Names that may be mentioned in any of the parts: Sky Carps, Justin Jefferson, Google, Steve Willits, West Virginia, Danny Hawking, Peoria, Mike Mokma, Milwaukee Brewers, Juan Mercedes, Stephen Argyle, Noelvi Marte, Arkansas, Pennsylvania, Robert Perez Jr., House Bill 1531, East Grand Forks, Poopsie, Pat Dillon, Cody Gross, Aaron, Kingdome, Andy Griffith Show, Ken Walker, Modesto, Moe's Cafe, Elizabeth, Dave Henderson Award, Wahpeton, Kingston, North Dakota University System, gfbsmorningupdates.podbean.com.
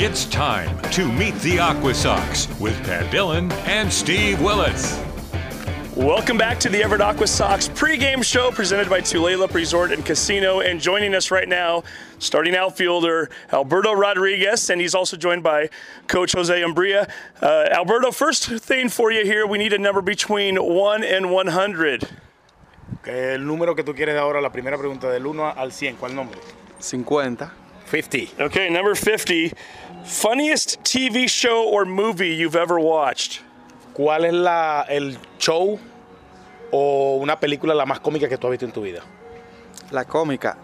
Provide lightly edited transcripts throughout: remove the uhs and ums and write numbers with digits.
It's time to meet the Aqua Sox with Pat Dillon and Steve Willis. Welcome back to the Everett Aqua Sox pregame show presented by Tulalip Resort and Casino. And joining us right now, starting outfielder Alberto Rodriguez, and he's also joined by Coach Jose Umbria. Alberto, first thing for you here, we need a number between 1 and 100. El número que tú quieres ahora, la primera pregunta, del 1 al 100, ¿cuál nombre? 50. 50. Okay, number 50. Funniest TV show or movie you've ever watched? ¿Cuál es el show o una película la más cómica que tú has visto en tu vida? La cómica.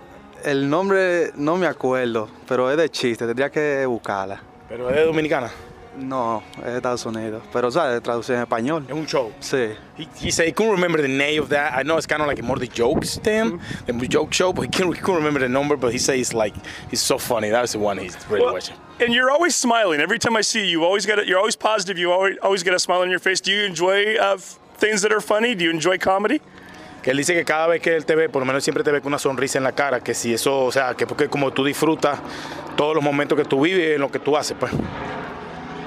El nombre no me acuerdo, pero es de chiste, tendría que buscarla. ¿Pero es dominicana? No, es de Estados Unidos, pero sabes, traducir en español. Es un show. Sí. He said he couldn't remember the name of that. I know it's kind of like more the jokes thing, the joke show, but he couldn't remember the number, but he said it's like, he's so funny. That was the one he's really watching. And you're always smiling. Every time I see you, you're always positive. You always get a smile on your face. Do you enjoy things that are funny? Do you enjoy comedy? Que él dice que cada vez que él te ve, por lo menos siempre te ve con una sonrisa en la cara, que si eso, o sea, que porque como tú disfrutas todos los momentos que tú vives, lo que tú haces, pues.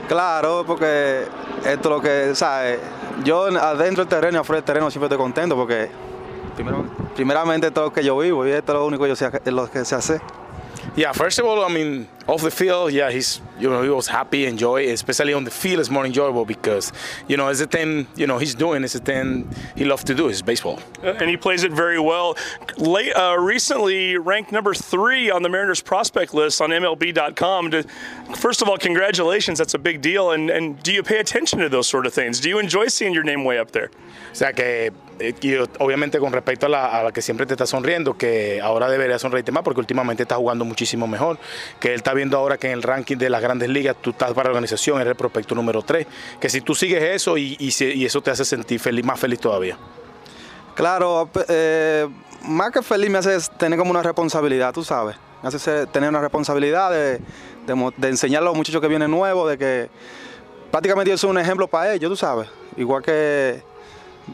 Claro, porque esto es lo que, ¿sabes? Yo adentro del terreno y afuera del terreno siempre estoy contento porque primeramente esto es lo que yo vivo y esto es lo único que se hace. Yeah, first of all, I mean, off the field, yeah, he was happy, enjoy, especially on the field it's more enjoyable because, you know, it's a thing, you know, he's doing, it's a thing he loves to do, is baseball. And he plays it very well. Recently ranked number 3 on the Mariners prospect list on MLB.com. First of all, congratulations, that's a big deal. And do you pay attention to those sort of things? Do you enjoy seeing your name way up there? O sea que, obviamente con respecto a la que siempre te está sonriendo, que ahora debería sonreírte más porque últimamente está jugando muchísimo mejor, que él está viendo ahora que en el ranking de las grandes ligas tú estás para la organización, eres el prospecto número 3, que si tú sigues eso y eso te hace sentir feliz, más feliz todavía. Claro, más que feliz me hace tener como una responsabilidad, tú sabes, me hace tener una responsabilidad de enseñar a los muchachos que vienen nuevos, de que prácticamente yo soy un ejemplo para ellos, tú sabes, igual que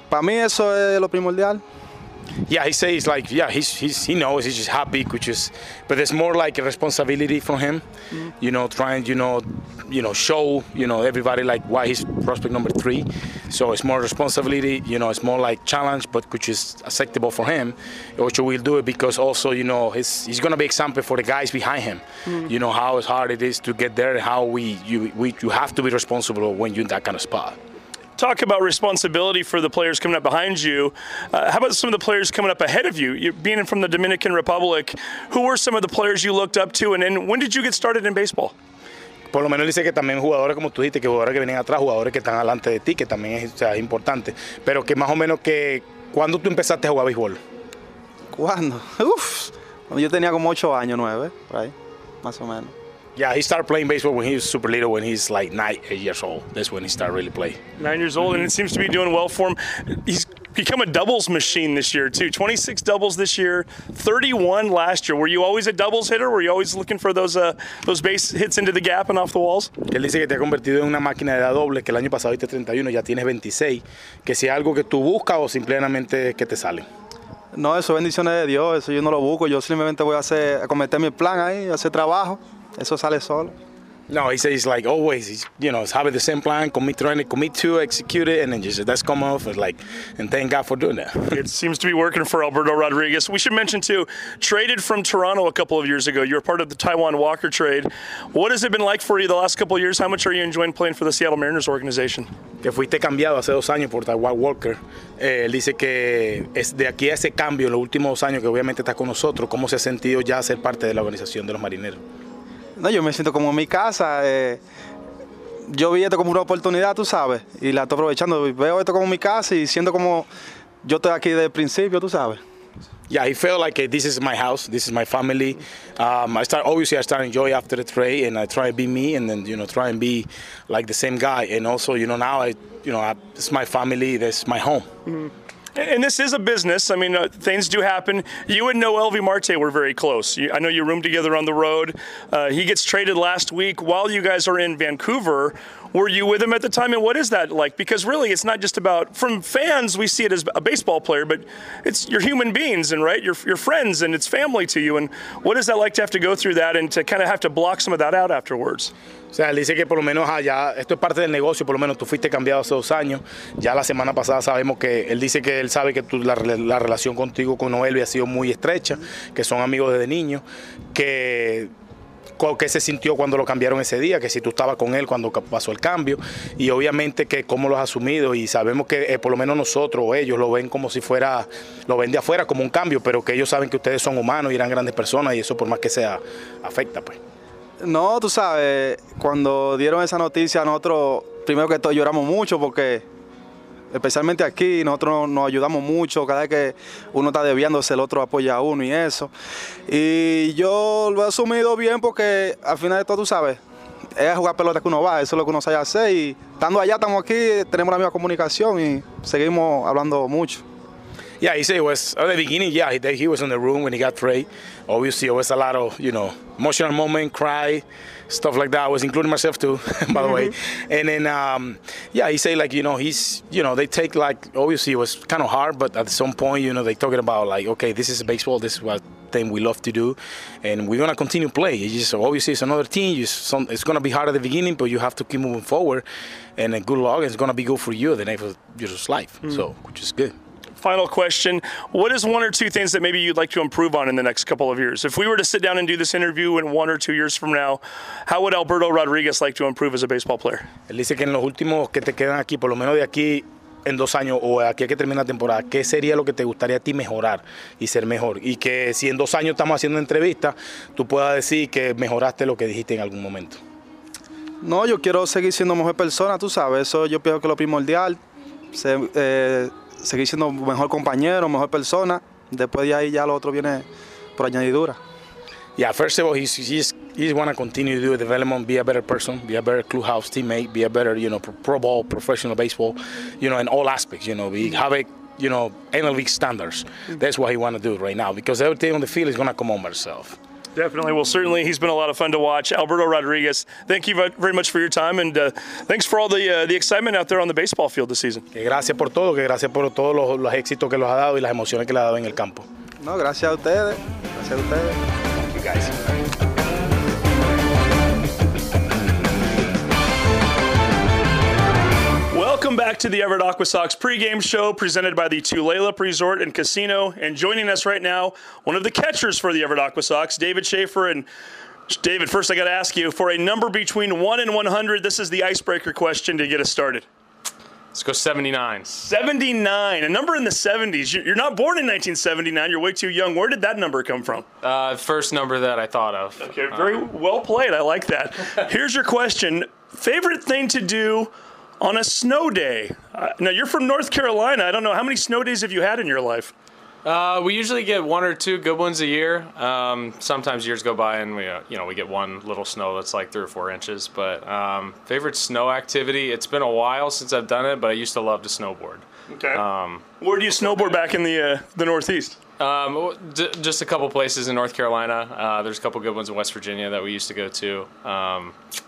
para mí eso es lo primordial. Yeah, he says like, yeah, he knows, he's just happy, which is, but there's more like a responsibility from him, you know, trying, you know, show, you know, everybody like why he's prospect number 3. So it's more responsibility, you know, it's more like challenge, but which is acceptable for him, which will do it because also, you know, he's going to be example for the guys behind him, you know, how hard it is to get there, how you have to be responsible when you're in that kind of spot. Talk about responsibility for the players coming up behind you. How about some of the players coming up ahead of you? You're being from the Dominican Republic, who were some of the players you looked up to, and then when did you get started in baseball? Por lo menos dice que también jugadores, como tú dijiste, que jugadores que vienen atrás, jugadores que están delante de ti, que también es, o sea, importante. Pero que más o menos que, ¿cuándo tú empezaste a jugar béisbol? ¿Cuándo? Uf, yo tenía como 8 años, 9, right? Más o menos. Yeah, he started playing baseball when he was super little, when he's like 8 years old. That's when he started really playing. 9 years old, and it seems to be doing well for him. He's become a doubles machine this year, too. 26 doubles this year, 31 last year. Were you always a doubles hitter? Were you always looking for those base hits into the gap and off the walls? Él dice que te ha convertido en una máquina de la doble, que el año pasado hiciste 31, ya tienes 26. Que si es algo que tú buscas o simplemente que te sale. No, eso es bendiciones de Dios, eso yo no lo busco. Yo simplemente voy a cometer mi plan ahí, hacer trabajo. Eso sale solo. No, he says like always, he's, you know, having the same plan, commit to, execute it, and then just that's come off. It's like, and thank God for doing that. It seems to be working for Alberto Rodriguez. We should mention too, traded from Toronto a couple of years ago. You were part of the Taijuan Walker trade. What has it been like for you the last couple of years? How much are you enjoying playing for the Seattle Mariners organization? Que fuiste cambiado hace 2 años por Taijuan Walker. Él dice que es de aquí a ese cambio, los últimos 2 años que obviamente está con nosotros, ¿cómo se ha sentido ya ser parte de la organización de los marineros? No, yo me siento como en mi casa, yo vi esto como una oportunidad, tú sabes, y la estoy aprovechando, veo esto como mi casa y siento como yo estoy aquí desde el principio, tú sabes. Yeah, he felt like this is my house, this is my family. I start enjoy after the trade, and I try to be me, and then, you know, try and be like the same guy, and also, you know, now it's my family, that's my home. And this is a business. I mean, things do happen. You and Noelvi Marte were very close. I know you roomed together on the road. He gets traded last week while you guys are in Vancouver. Were you with him at the time, and what is that like? Because really, it's not just about, from fans, we see it as a baseball player, but it's your human beings, and right, your friends, and it's family to you. And what is that like to have to go through that and to kind of have to block some of that out afterwards? O sea, él dice que por lo menos allá, esto es parte del negocio, por lo menos tú fuiste cambiado hace 2 años, ya la semana pasada sabemos que él dice que él sabe que tú, la relación contigo con Noelvi ha sido muy estrecha, que son amigos desde niño, que se sintió cuando lo cambiaron ese día, que si tú estabas con él cuando pasó el cambio, y obviamente que cómo lo has asumido, y sabemos que por lo menos nosotros o ellos lo ven como si fuera, lo ven de afuera como un cambio, pero que ellos saben que ustedes son humanos y eran grandes personas y eso por más que sea afecta pues. No, tú sabes, cuando dieron esa noticia nosotros, primero que todo, lloramos mucho porque, especialmente aquí, nosotros nos ayudamos mucho, cada vez que uno está debiéndose, el otro apoya a uno y eso. Y yo lo he asumido bien porque al final de todo, tú sabes, es jugar pelota que uno va, eso es lo que uno sabe hacer y estando allá, estamos aquí, tenemos la misma comunicación y seguimos hablando mucho. Yeah, he said it was at the beginning. Yeah, he was in the room when he got traded. Obviously, it was a lot of emotional moment, cry, stuff like that. I was including myself too, by the way. And then yeah, he said like he's they take like obviously it was kind of hard, but at some point they talking about like okay, this is baseball, this is what thing we love to do, and we're gonna continue play. It's just obviously it's another team. It's gonna be hard at the beginning, but you have to keep moving forward. And good luck. It's gonna be good for you the next of your life. So which is good. Final question. What is one or two things that maybe you'd like to improve on in the next couple of years? If we were to sit down and do this interview in 1 or 2 years from now, how would Alberto Rodriguez like to improve as a baseball player? Él dice que en los últimos que te quedan aquí, por lo menos de aquí en 2 años o aquí que termina la temporada, ¿qué sería lo que te gustaría a ti mejorar y ser mejor? Y que si en 2 años estamos haciendo entrevistas, tú puedas decir que mejoraste lo que dijiste en algún momento. No, yo quiero seguir siendo mejor persona, tú sabes. Eso yo pienso que es lo primordial. Seguir siendo mejor compañero, mejor persona. Después de ahí ya lo otro viene por añadidura. Yeah, first of all, he's want to continue to do development, be a better person, be a better clubhouse teammate, be a better pro ball, professional baseball, in all aspects. We have a MLB standards. That's what he want to do right now because everything on the field is going to come on by itself. Definitely. Well, certainly he's been a lot of fun to watch. Alberto Rodriguez, thank you very much for your time, and thanks for all the excitement out there on the baseball field this season. Gracias por todo, que gracias por todos los éxitos que los ha dado y las emociones que le ha dado en el campo. No, gracias a ustedes. Gracias a ustedes. Thank you guys. Welcome back to the Everett Aqua Sox pregame show presented by the Tulalip Resort and Casino. And joining us right now, one of the catchers for the Everett Aqua Sox, David Schaefer. And David, first I got to ask you, for a number between 1 and 100, this is the icebreaker question to get us started. Let's go 79. 79, a number in the 70s. You're not born in 1979. You're way too young. Where did that number come from? First number that I thought of. Okay, very well played. I like that. Here's your question. Favorite thing to do on a snow day? Now, you're from North Carolina. I don't know. How many snow days have you had in your life? We usually get 1 or 2 good ones a year. Sometimes years go by and we get one little snow that's like 3 or 4 inches. But favorite snow activity, it's been a while since I've done it, but I used to love to snowboard. Okay. Where do you snowboard back in the Northeast? Just a couple places in North Carolina. There's a couple good ones in West Virginia that we used to go to.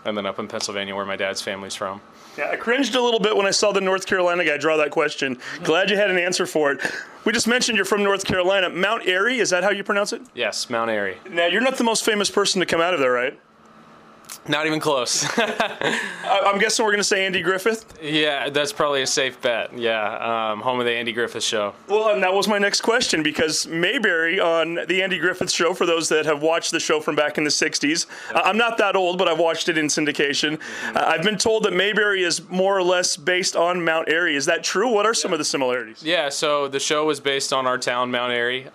And then up in Pennsylvania where my dad's family's from. Yeah, I cringed a little bit when I saw the North Carolina guy draw that question. Glad you had an answer for it. We just mentioned you're from North Carolina. Mount Airy, is that how you pronounce it? Yes, Mount Airy. Now, you're not the most famous person to come out of there, right? Not even close. I'm guessing we're going to say Andy Griffith? Yeah, that's probably a safe bet. Yeah, home of the Andy Griffith Show. Well, and that was my next question because Mayberry on the Andy Griffith Show, for those that have watched the show from back in the 60s, I'm not that old, but I've watched it in syndication. I've been told that Mayberry is more or less based on Mount Airy. Is that true? What are some of the similarities? Yeah, so the show was based on our town, Mount Airy.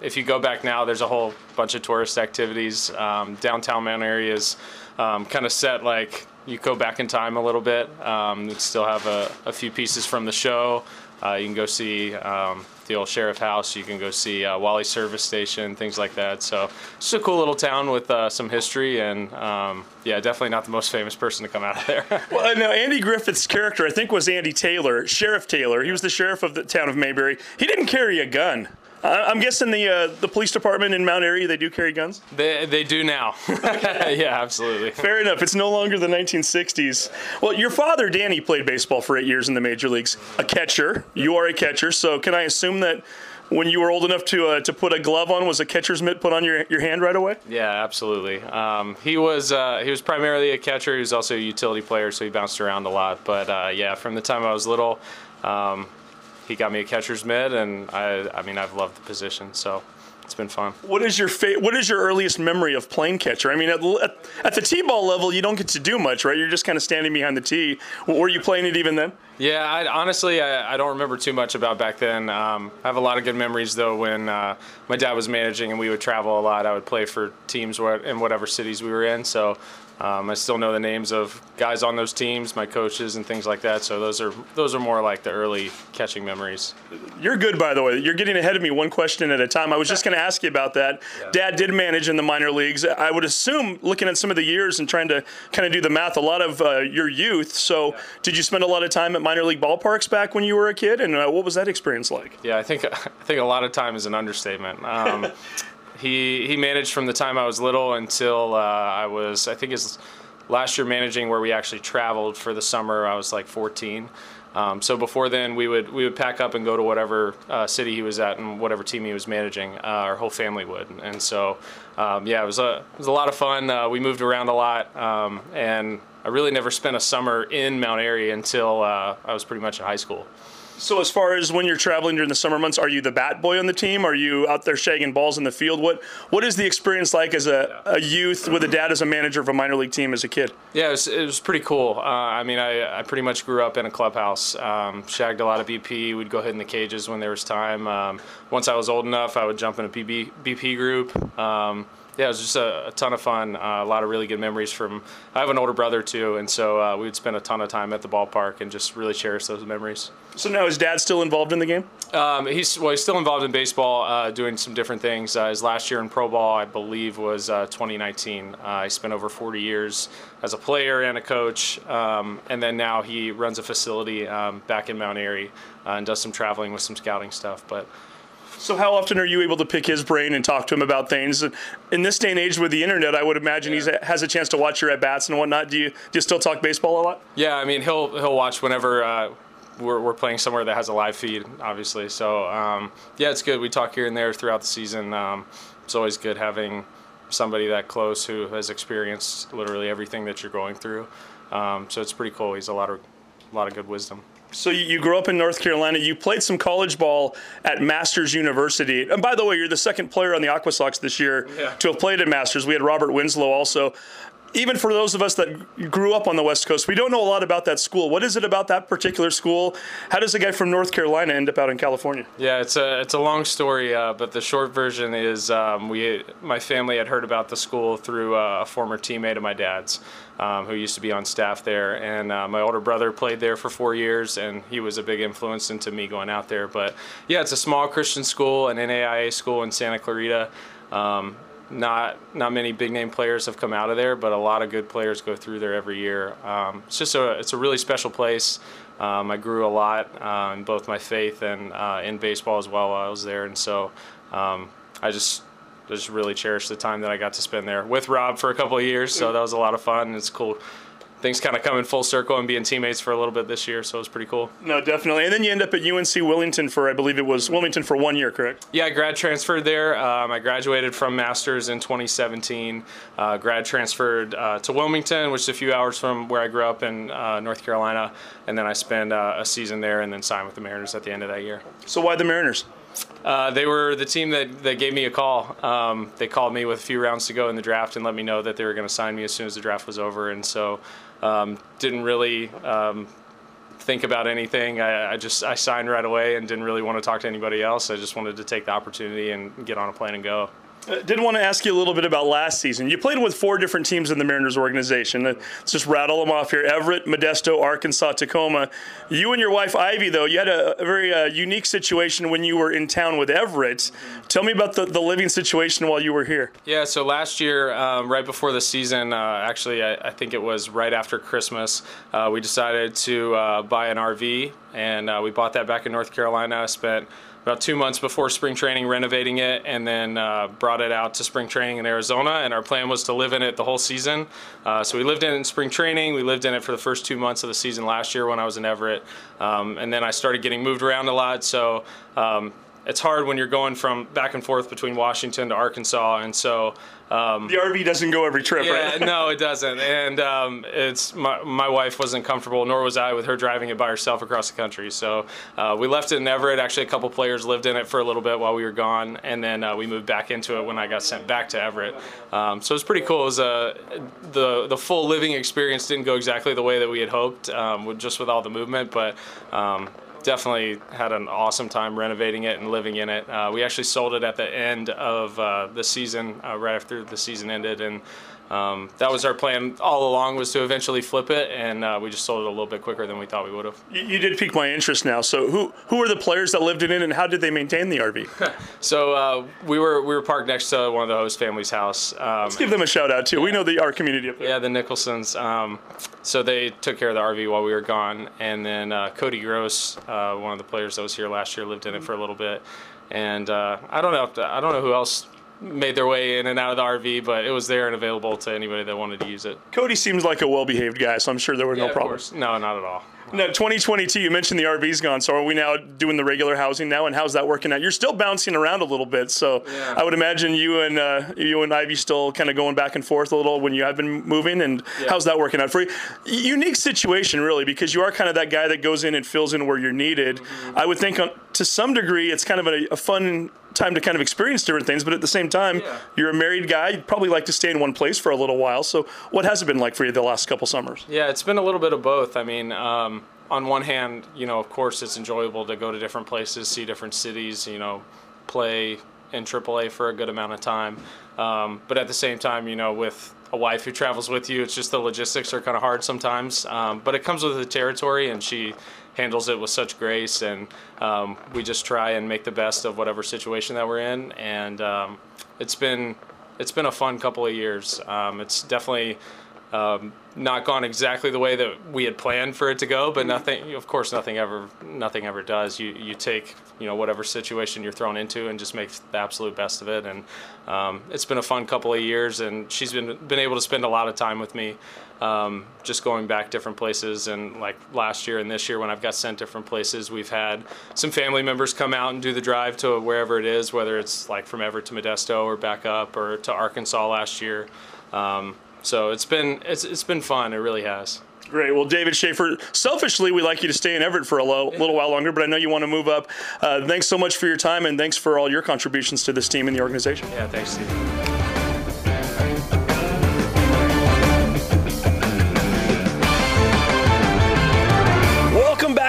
If you go back now, there's a whole bunch of tourist activities. Downtown Mount Airy is kind of set like you go back in time a little bit. We still have a few pieces from the show. You can go see the old Sheriff House. You can go see Wally Service Station, things like that. So it's just a cool little town with some history and, yeah, definitely not the most famous person to come out of there. Well, no, Andy Griffith's character, I think, was Andy Taylor, Sheriff Taylor. He was the sheriff of the town of Mayberry. He didn't carry a gun. I'm guessing the police department in Mount Airy, they do carry guns? They do now. Yeah, absolutely. Fair enough. It's no longer the 1960s. Well, your father, Danny, played baseball for 8 years in the major leagues. A catcher. You are a catcher, so can I assume that when you were old enough to put a glove on, was a catcher's mitt put on your hand right away? Yeah, absolutely. He was primarily a catcher. He was also a utility player, so he bounced around a lot. But yeah, from the time I was little, he got me a catcher's mitt, and I mean I've loved the position, so it's been fun. What is your earliest memory of playing catcher? I mean, at the T-ball level, you don't get to do much, right? You're just kind of standing behind the tee. Were you playing it even then? Yeah, honestly, I don't remember too much about back then. I have a lot of good memories, though, when my dad was managing and we would travel a lot. I would play for teams in whatever cities we were in, so I still know the names of guys on those teams, my coaches, and things like that. So those are more like the early catching memories. You're good, by the way. You're getting ahead of me one question at a time. I was just going to ask you about that. Yeah. Dad did manage in the minor leagues. I would assume, looking at some of the years and trying to kind of do the math, a lot of your youth. So yeah. Did you spend a lot of time at minor league ballparks back when you were a kid? And what was that experience like? Yeah, I think a lot of time is an understatement. He managed from the time I was little until I think his last year managing, where we actually traveled for the summer. I was like 14. So before then, we would pack up and go to whatever city he was at and whatever team he was managing. Our whole family would, and so yeah, it was a lot of fun. We moved around a lot, and I really never spent a summer in Mount Airy until I was pretty much in high school. So as far as when you're traveling during the summer months, are you the bat boy on the team? Are you out there shagging balls in the field? What is the experience like as a youth with a dad as a manager of a minor league team as a kid? Yeah, it was pretty cool. I mean, I pretty much grew up in a clubhouse, shagged a lot of BP. We'd go hit in the cages when there was time. Once I was old enough, I would jump in a BP group. Yeah, it was just a ton of fun, a lot of really good memories from – I have an older brother too, and so we would spend a ton of time at the ballpark and just really cherish those memories. So now is Dad still involved in the game? He's still involved in baseball, doing some different things. His last year in pro ball, I believe, was 2019. He spent over 40 years as a player and a coach, and then now he runs a facility back in Mount Airy and does some traveling with some scouting stuff, but – So how often are you able to pick his brain and talk to him about things? In this day and age with the internet, I would imagine yeah. He has a chance to watch your at-bats and whatnot. Do you still talk baseball a lot? Yeah, I mean, he'll watch whenever we're playing somewhere that has a live feed, obviously. So, yeah, it's good. We talk here and there throughout the season. It's always good having somebody that close who has experienced literally everything that you're going through. So it's pretty cool. He's a lot of good wisdom. So you grew up in North Carolina. You played some college ball at Masters University. And by the way, you're the second player on the Aqua Sox this year yeah. to have played at Masters. We had Robert Winslow also. Even for those of us that grew up on the West Coast, we don't know a lot about that school. What is it about that particular school? How does a guy from North Carolina end up out in California? Yeah, it's a long story, but the short version is my family had heard about the school through a former teammate of my dad's who used to be on staff there. And my older brother played there for 4 years, and he was a big influence into me going out there. But, yeah, it's a small Christian school, an NAIA school in Santa Clarita. Not many big name players have come out of there, but a lot of good players go through there every year. It's a really special place. I grew a lot in both my faith and in baseball as well while I was there, and so I just really cherished the time that I got to spend there with Rob for a couple of years. So that was a lot of fun, and it's cool. Things kind of coming full circle and being teammates for a little bit this year, so it was pretty cool. No, definitely. And then you end up at UNC Wilmington for 1 year, correct? Yeah, I grad transferred there. I graduated from Masters in 2017. Grad transferred to Wilmington, which is a few hours from where I grew up in North Carolina, and then I spent a season there and then signed with the Mariners at the end of that year. So why the Mariners? They were the team that gave me a call. They called me with a few rounds to go in the draft and let me know that they were going to sign me as soon as the draft was over, and so didn't really think about anything. I signed right away and didn't really want to talk to anybody else. I just wanted to take the opportunity and get on a plane and go. I did want to ask you a little bit about last season. You played with 4 different teams in the Mariners organization. Let's just rattle them off here. Everett, Modesto, Arkansas, Tacoma. You and your wife, Ivy, though, you had a very unique situation when you were in town with Everett. Tell me about the living situation while you were here. Yeah, so last year, right before the season, actually, I think it was right after Christmas, we decided to buy an RV, and we bought that back in North Carolina. I spent about 2 months before spring training renovating it, and then brought it out to spring training in Arizona, and our plan was to live in it the whole season. So we lived in it in spring training. We lived in it for the first 2 months of the season last year when I was in Everett. And then I started getting moved around a lot, so it's hard when you're going from back and forth between Washington to Arkansas, and so the RV doesn't go every trip, right? Yeah, no, it doesn't. And it's my wife wasn't comfortable, nor was I, with her driving it by herself across the country. So we left it in Everett. Actually, a couple players lived in it for a little bit while we were gone, and then we moved back into it when I got sent back to Everett. So it was pretty cool. It was the full living experience didn't go exactly the way that we had hoped, just with all the movement, but definitely had an awesome time renovating it and living in it. We actually sold it at the end of the season, right after the season ended, and that was our plan all along, was to eventually flip it, and we just sold it a little bit quicker than we thought we would have. You did pique my interest now. So who were the players that lived it in, and how did they maintain the RV? So we were parked next to one of the host family's house. Let's give them a shout out too. Yeah. We know our community up there. Yeah, the Nicholsons. So they took care of the RV while we were gone, and then Cody Gross, one of the players that was here last year, lived in it for a little bit, and I don't know who else made their way in and out of the RV, but it was there and available to anybody that wanted to use it. Cody seems like a well-behaved guy, so I'm sure there were no problems. No, not at all. Now, 2022, you mentioned the RV's gone, so are we now doing the regular housing now, and how's that working out? You're still bouncing around a little bit, so yeah. I would imagine you and Ivy still kind of going back and forth a little when you have been moving, and yeah. How's that working out for you? Unique situation, really, because you are kind of that guy that goes in and fills in where you're needed. Mm-hmm. I would think to some degree it's kind of a fun time to kind of experience different things, but at the same time, yeah. You're a married guy. You'd probably like to stay in one place for a little while. So what has it been like for you the last couple summers? Yeah, it's been a little bit of both. I mean, on one hand, of course it's enjoyable to go to different places, see different cities, play in AAA for a good amount of time. But at the same time, with a wife who travels with you, it's just the logistics are kind of hard sometimes. But it comes with the territory, and she handles it with such grace, and we just try and make the best of whatever situation that we're in. And it's been a fun couple of years. It's definitely not gone exactly the way that we had planned for it to go, but nothing ever does. You take whatever situation you're thrown into and just make the absolute best of it. And it's been a fun couple of years, and she's been able to spend a lot of time with me, just going back different places. And like last year and this year when I've got sent different places, we've had some family members come out and do the drive to wherever it is, whether it's like from Everett to Modesto or back up or to Arkansas last year. So it's been fun. It really has. Great. Well, David Schaefer, selfishly, we like you to stay in Everett for a little while longer, but I know you want to move up. Thanks so much for your time, and thanks for all your contributions to this team and the organization. Yeah, thanks, Steve.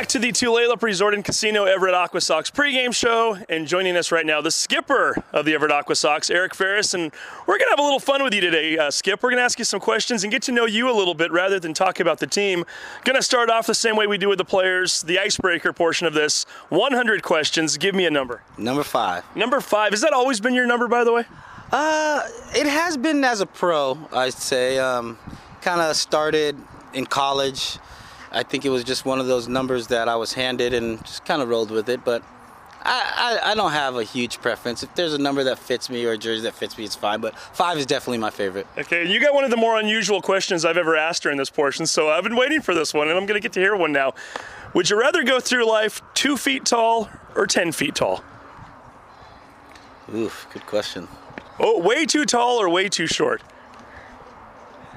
To the Tulalip Resort and Casino Everett Aqua Sox pregame show, and joining us right now, the skipper of the Everett Aqua Sox, Eric Farris, and we're going to have a little fun with you today, Skip. We're going to ask you some questions and get to know you a little bit rather than talk about the team. Going to start off the same way we do with the players, the icebreaker portion of this. 100 questions. Give me a number. Number 5. Number 5. Has that always been your number, by the way? It has been as a pro, I'd say. Kind of started in college. I think it was just one of those numbers that I was handed and just kind of rolled with it, but I don't have a huge preference. If there's a number that fits me or a jersey that fits me, it's fine, but 5 is definitely my favorite. Okay, you got one of the more unusual questions I've ever asked during this portion, so I've been waiting for this one, and I'm going to get to hear one now. Would you rather go through life 2 feet tall or 10 feet tall? Oof, good question. Oh, way too tall or way too short?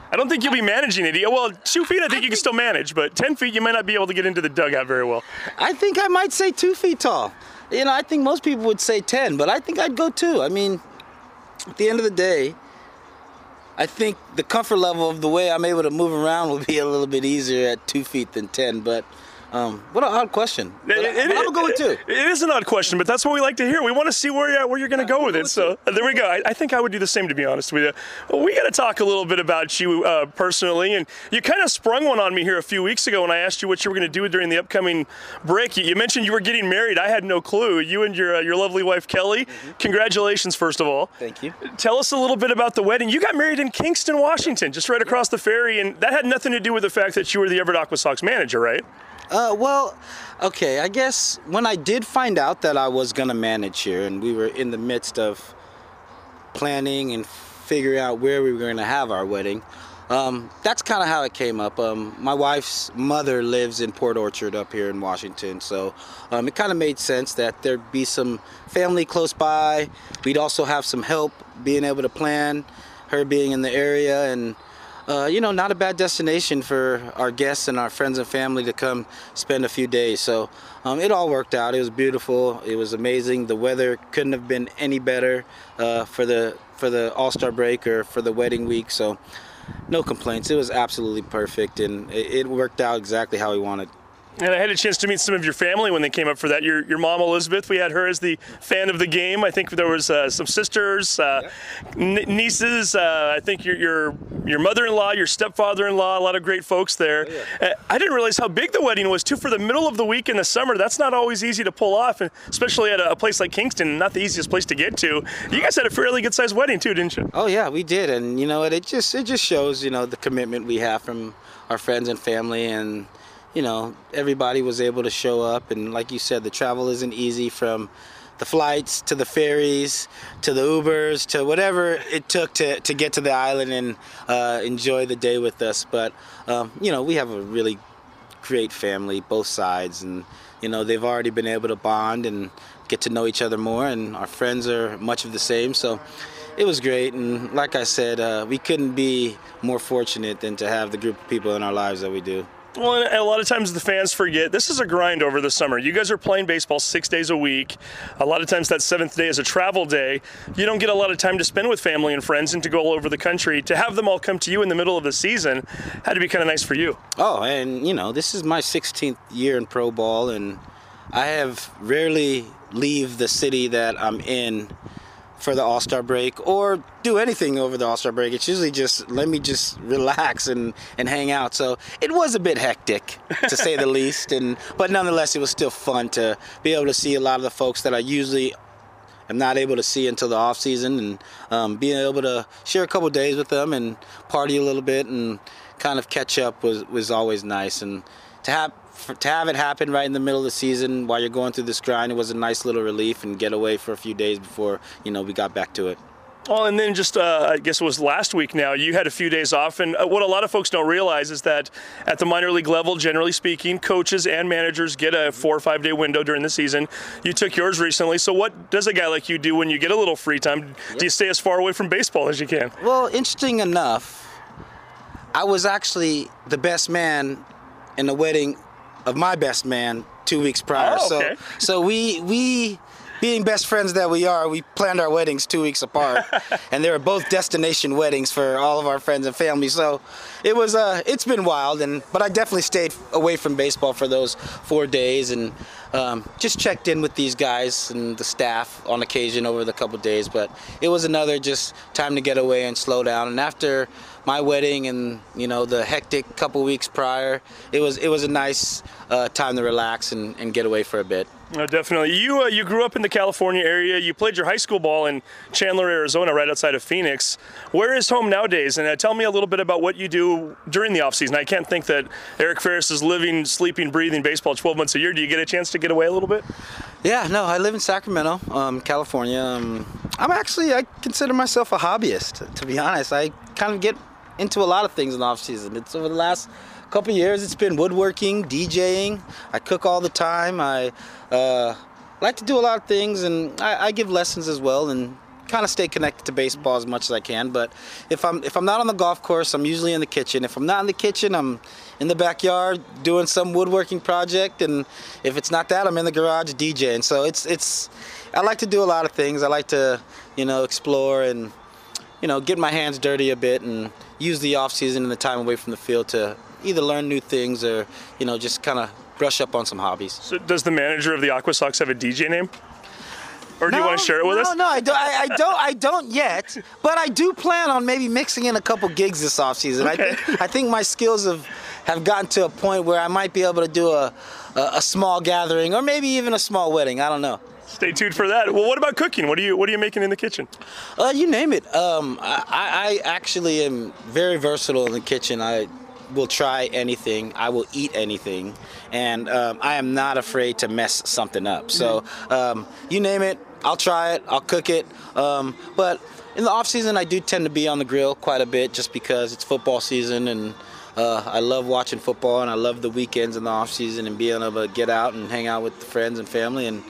I don't think you'll be managing it. Well, 2 feet, I think you can still manage, but 10 feet, you might not be able to get into the dugout very well. I think I might say 2 feet tall. I think most people would say 10, but I think I'd go 2. I mean, at the end of the day, I think the comfort level of the way I'm able to move around will be a little bit easier at 2 feet than 10, but what an odd question. I'm going to go with 2. It is an odd question, but that's what we like to hear. We want to see where you're going to go with it. So there we go. I think I would do the same, to be honest with you. Well, we got to talk a little bit about you personally. And you kind of sprung one on me here a few weeks ago when I asked you what you were going to do during the upcoming break. You mentioned you were getting married. I had no clue. You and your lovely wife, Kelly. Mm-hmm. Congratulations, first of all. Thank you. Tell us a little bit about the wedding. You got married in Kingston, Washington, just right across the ferry. And that had nothing to do with the fact that you were the Everett Aqua Sox manager, right? Well, okay, I guess when I did find out that I was going to manage here, and we were in the midst of planning and figuring out where we were going to have our wedding, that's kind of how it came up. My wife's mother lives in Port Orchard up here in Washington, so it kind of made sense that there'd be some family close by. We'd also have some help being able to plan, her being in the area, and you know, not a bad destination for our guests and our friends and family to come spend a few days. So it all worked out. It was beautiful. It was amazing. The weather couldn't have been any better for the All-Star break or for the wedding week. So no complaints. It was absolutely perfect, and it worked out exactly how we wanted. And I had a chance to meet some of your family when they came up for that. Your mom, Elizabeth, we had her as the fan of the game. I think there was some sisters, nieces. I think your mother-in-law, your stepfather-in-law, a lot of great folks there. Oh, yeah. I didn't realize how big the wedding was, too, for the middle of the week in the summer. That's not always easy to pull off, and especially at a place like Kingston, not the easiest place to get to. You guys had a fairly good-sized wedding, too, didn't you? Oh, yeah, we did. And, you know, it just shows, you know, the commitment we have from our friends and family, and you know, everybody was able to show up, and like you said, the travel isn't easy, from the flights to the ferries to the Ubers to whatever it took to get to the island and enjoy the day with us. But, you know, we have a really great family, both sides, and, you know, they've already been able to bond and get to know each other more, and our friends are much of the same. So it was great, and like I said, we couldn't be more fortunate than to have the group of people in our lives that we do. Well, and a lot of times the fans forget this is a grind over the summer. You guys are playing baseball 6 days a week. A lot of times that seventh day is a travel day. You don't get a lot of time to spend with family and friends and to go all over the country. To have them all come to you in the middle of the season had to be kind of nice for you. Oh, and, you know, this is my 16th year in pro ball, and I have rarely leave the city that I'm in for the All-Star break or do anything over the All-Star break. It's usually just let me just relax and hang out. So it was a bit hectic, to say the least, but nonetheless it was still fun to be able to see a lot of the folks that I usually am not able to see until the off season, and being able to share a couple days with them and party a little bit and kind of catch up was always nice. And to have it happen right in the middle of the season while you're going through this grind, it was a nice little relief and get away for a few days before, you know, we got back to it. Well, and then just, I guess it was last week now, you had a few days off, and what a lot of folks don't realize is that at the minor league level, generally speaking, coaches and managers get a 4 or 5 day window during the season. You took yours recently, so what does a guy like you do when you get a little free time? Yep. Do you stay as far away from baseball as you can? Well, interesting enough, I was actually the best man in the wedding of my best man 2 weeks prior. Oh, okay. So we being best friends that we are, we planned our weddings 2 weeks apart, and they were both destination weddings for all of our friends and family. So it was it's been wild, but I definitely stayed away from baseball for those 4 days, and just checked in with these guys and the staff on occasion over the couple days. But it was another just time to get away and slow down. And after my wedding and, you know, the hectic couple weeks prior, it was a nice time to relax and get away for a bit. No, definitely. You you grew up in the California area. You played your high school ball in Chandler, Arizona, right outside of Phoenix. Where is home nowadays? And tell me a little bit about what you do during the offseason. I can't think that Eric Farris is living, sleeping, breathing baseball 12 months a year. Do you get a chance to get away a little bit? Yeah, no, I live in Sacramento, California. I consider myself a hobbyist, to be honest. I kind of get into a lot of things in the offseason. It's over the last couple years, it's been woodworking, DJing. I cook all the time. I like to do a lot of things, and I give lessons as well, and kind of stay connected to baseball as much as I can. But if I'm not on the golf course, I'm usually in the kitchen. If I'm not in the kitchen, I'm in the backyard doing some woodworking project, and if it's not that, I'm in the garage DJing. So it's I like to do a lot of things. I like to, you know, explore and, you know, get my hands dirty a bit and use the off season and the time away from the field to either learn new things or, you know, just kind of brush up on some hobbies. So does the manager of the Aqua Sox have a DJ name? Or do you want to share it with us? No, I don't yet, but I do plan on maybe mixing in a couple gigs this offseason. Okay. I think my skills have gotten to a point where I might be able to do a small gathering or maybe even a small wedding. I don't know. Stay tuned for that. Well, what about cooking? What are you making in the kitchen? You name it. I actually am very versatile in the kitchen. I will try anything. I will eat anything. And I am not afraid to mess something up. So you name it, I'll try it. I'll cook it. But in the off season, I do tend to be on the grill quite a bit just because it's football season, and I love watching football, and I love the weekends in the off season and being able to get out and hang out with the friends and family and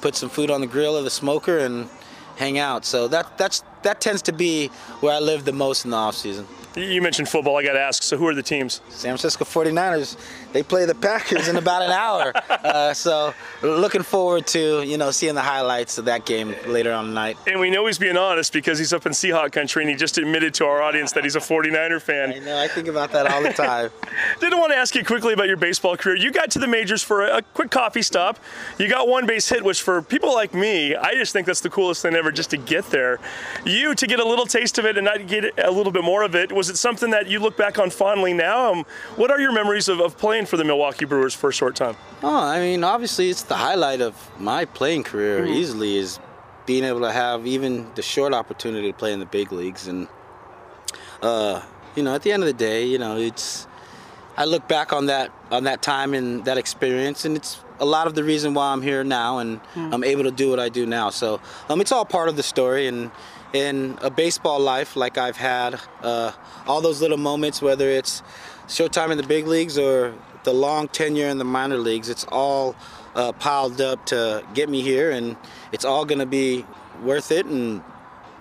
put some food on the grill or the smoker and hang out. So that tends to be where I live the most in the off season. You mentioned football. I got to ask, so who are the teams? San Francisco 49ers. They play the Packers in about an hour. So looking forward to, you know, seeing the highlights of that game later on tonight. And we know he's being honest because he's up in Seahawk country, and he just admitted to our audience that he's a 49er fan. I know. I think about that all the time. Didn't want to ask you quickly about your baseball career. You got to the majors for a quick coffee stop. You got one base hit, which for people like me, I just think that's the coolest thing ever, just to get there. You, to get a little taste of it and not get a little bit more of it, was it something that you look back on fondly now? What are your memories of playing for the Milwaukee Brewers for a short time? Oh, I mean, obviously it's the highlight of my playing career easily, is being able to have even the short opportunity to play in the big leagues. And, you know, at the end of the day, you know, it's, I look back on that time and that experience, and it's a lot of the reason why I'm here now and I'm able to do what I do now. So it's all part of the story. And in a baseball life like I've had, all those little moments, whether it's showtime in the big leagues or the long tenure in the minor leagues, it's all piled up to get me here, and it's all going to be worth it. And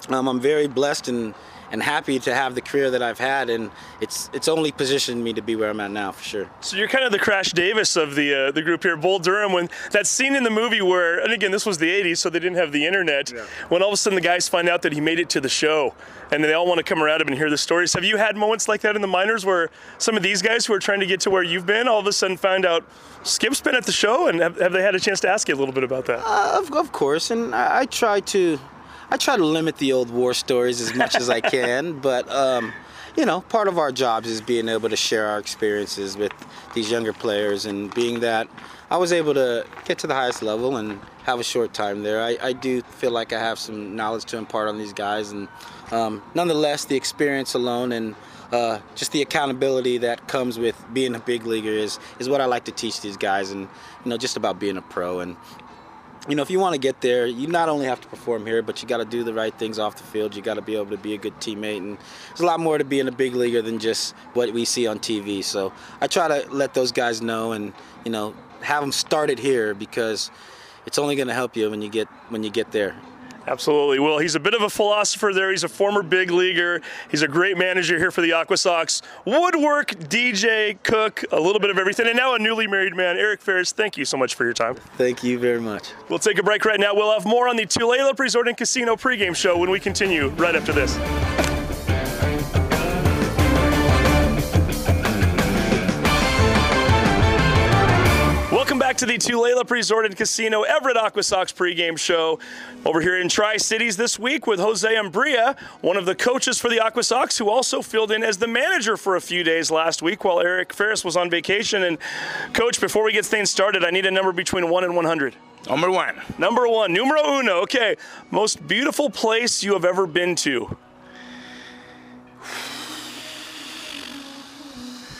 I'm very blessed and happy to have the career that I've had, and it's only positioned me to be where I'm at now, for sure. So you're kind of the Crash Davis of the group here, Bull Durham. When that scene in the movie where, and again, this was the 80s, so they didn't have the internet, when all of a sudden the guys find out that he made it to the show, and they all want to come around him and hear the stories. Have you had moments like that in the minors where some of these guys who are trying to get to where you've been all of a sudden find out Skip's been at the show, and have they had a chance to ask you a little bit about that? Of course, and I try to limit the old war stories as much as I can, but, you know, part of our jobs is being able to share our experiences with these younger players, and being that I was able to get to the highest level and have a short time there, I do feel like I have some knowledge to impart on these guys. And nonetheless, the experience alone and just the accountability that comes with being a big leaguer is what I like to teach these guys, and, you know, just about being a pro. And you know, if you want to get there, you not only have to perform here, but you got to do the right things off the field. You got to be able to be a good teammate, and there's a lot more to being a big leaguer than just what we see on TV. So I try to let those guys know, and you know, have them start it here, because it's only going to help you when you get there. Absolutely. Well, he's a bit of a philosopher there. He's a former big leaguer. He's a great manager here for the Aqua Sox. Woodwork, DJ, cook, a little bit of everything. And now a newly married man, Eric Farris, thank you so much for your time. Thank you very much. We'll take a break right now. We'll have more on the Tulalip Resort and Casino pregame show when we continue right after this. Welcome back to the Tulalip Resort and Casino Everett Aqua Sox pregame show. Over here in Tri-Cities this week with Jose Umbria, one of the coaches for the Aqua Sox, who also filled in as the manager for a few days last week while Eric Farris was on vacation. And, Coach, before we get things started, I need a number between 1 and 100. Number 1. Number 1. Numero uno. Okay. Most beautiful place you have ever been to?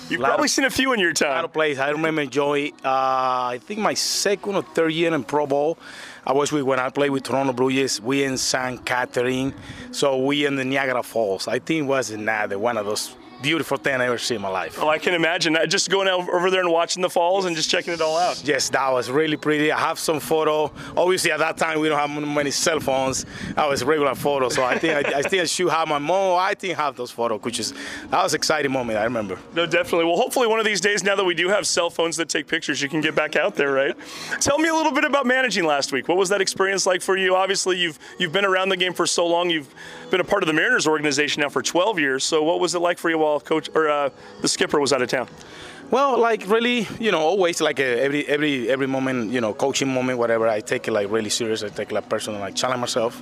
You've probably seen a few in your time. A lot of places. I remember enjoy, I think my second or third year in Pro Bowl, I was with, when I played with Toronto Blue Jays, we in St. Catherine, so we in the Niagara Falls. I think it was another one of those beautiful things I ever seen in my life. Oh, I can imagine. Just going over there and watching the falls and just checking it all out. Yes, that was really pretty. I have some photo. Obviously, at that time, we don't have many cell phones. That was regular photo. So I think I still should have my mom. I think I have those photos, which is, that was an exciting moment. I remember. No, definitely. Well, hopefully one of these days, now that we do have cell phones that take pictures, you can get back out there, right? Tell me a little bit about managing last week. What was that experience like for you? Obviously, you've been around the game for so long. You've been a part of the Mariners organization now for 12 years. So what was it like for you while coach or the skipper was out of town? Well, like really, you know, always like every moment, you know, coaching moment, whatever, I take it like really serious. I take it like personal, like challenge myself.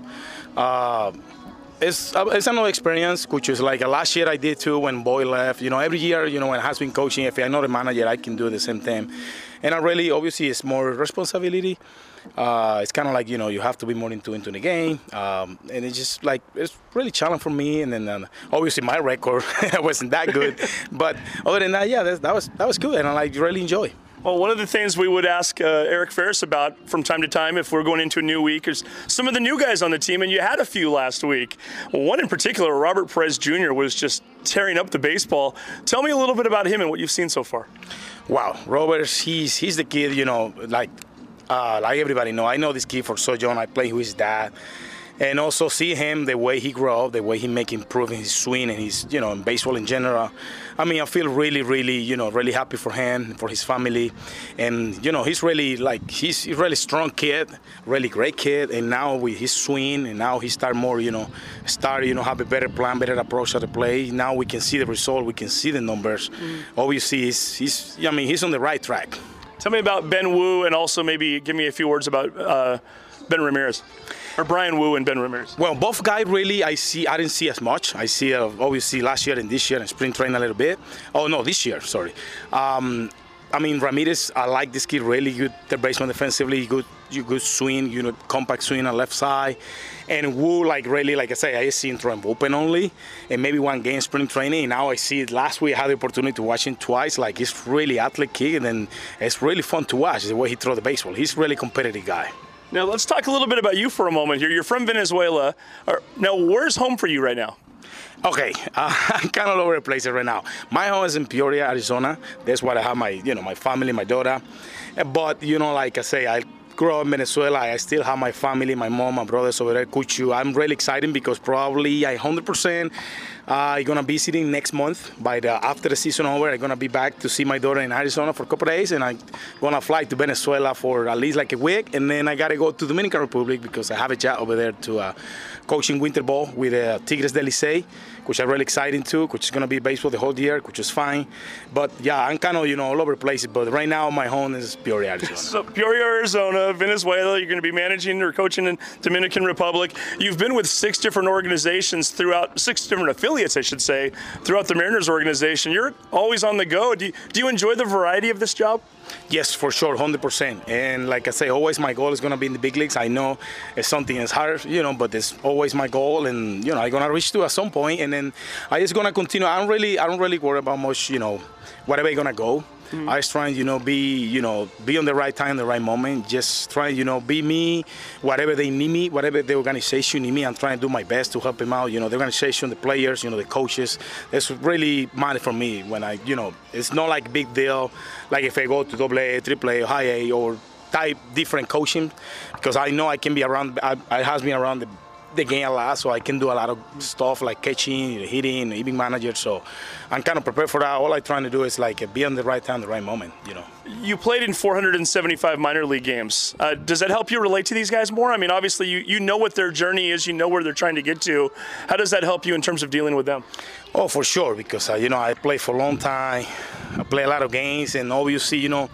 It's another experience, which is like last year I did too when Boy left. You know, every year, you know, when I has been coaching, if I'm not a manager, I can do the same thing. And I really, obviously, it's more responsibility. It's kind of like, you know, you have to be more into the game. And it's just like, it's really challenging for me. And then obviously my record wasn't that good. But other than that, yeah, that was good. And I like really enjoy. Well, one of the things we would ask Eric Farris about from time to time if we're going into a new week is some of the new guys on the team, and you had a few last week. One in particular, Robert Perez Jr., was just tearing up the baseball. Tell me a little bit about him and what you've seen so far. Wow, Robert, he's the kid, you know, like everybody know. I know this kid for so young. I play with his dad. And also see him, the way he grow up, the way he make improving his swing and his, you know, in baseball in general. I mean, I feel really, really, you know, really happy for him, for his family. And, you know, he's really, like, he's a really strong kid, really great kid. And now with his swing, and now he start more, you know, have a better plan, better approach at the play. Now we can see the result, we can see the numbers. Mm-hmm. Obviously, he's on the right track. Tell me about Ben Wu, and also maybe give me a few words about Ben Ramirez. Or Brian Wu and Ben Ramirez? Well, both guys really, I didn't see as much. I see, obviously, last year and this year, and spring training a little bit. Oh, no, this year, sorry. I mean, Ramirez, I like this kid, really good third baseman defensively, good swing, you know, compact swing on left side. And Wu, like, really, like I say, I seen through an bullpen only, and maybe one game spring training. Now I see it last week, I had the opportunity to watch him twice. Like, he's really athletic kid, and it's really fun to watch the way he throws the baseball. He's a really competitive guy. Now, let's talk a little bit about you for a moment here. You're from Venezuela. Now, where's home for you right now? Okay, I'm kind of all over the place right now. My home is in Peoria, Arizona. That's where I have my, you know, my family, my daughter. But, you know, like I say, I grew up in Venezuela. I still have my family, my mom, my brothers over there, Cuchu. I'm really excited because probably I 100% gonna be visiting next month. After the season over, I'm gonna be back to see my daughter in Arizona for a couple of days, and I'm gonna fly to Venezuela for at least like a week, and then I gotta go to Dominican Republic because I have a job over there to coaching winter ball with Tigres del Licey, which I'm really excited to, which is gonna be baseball the whole year, which is fine. But yeah, I'm kind of, you know, all over the place. But right now, my home is Peoria, Arizona. So Peoria, Arizona. Venezuela, you're going to be managing or coaching in Dominican Republic. You've been with six different affiliates, I should say, throughout the Mariners organization. You're always on the go. Do you enjoy the variety of this job? Yes, for sure, 100%. And like I say, always my goal is going to be in the big leagues. I know it's something that's hard, you know, but it's always my goal, and, you know, I'm going to reach to at some point, and then I just going to continue. I don't really worry about much, you know, wherever I'm going to go. Mm-hmm. I was trying, you know, be on the right time, the right moment, just trying, you know, be me, whatever they need me, whatever the organization need me, I'm trying to do my best to help them out, you know, the organization, the players, you know, the coaches. It's really matter for me when I, you know, it's not like big deal, like if I go to AA, AAA, or high A, or type different coaching, because I know I can be around, I has been around the game a lot, so I can do a lot of stuff like catching, hitting, hitting manager. So I'm kind of prepared for that. All I'm trying to do is like be on the right time, the right moment, you know. You played in 475 minor league games. Does that help you relate to these guys more? I mean, obviously, you know what their journey is. You know where they're trying to get to. How does that help you in terms of dealing with them? Oh, for sure, because, you know, I played for a long time. I play a lot of games, and obviously, you know,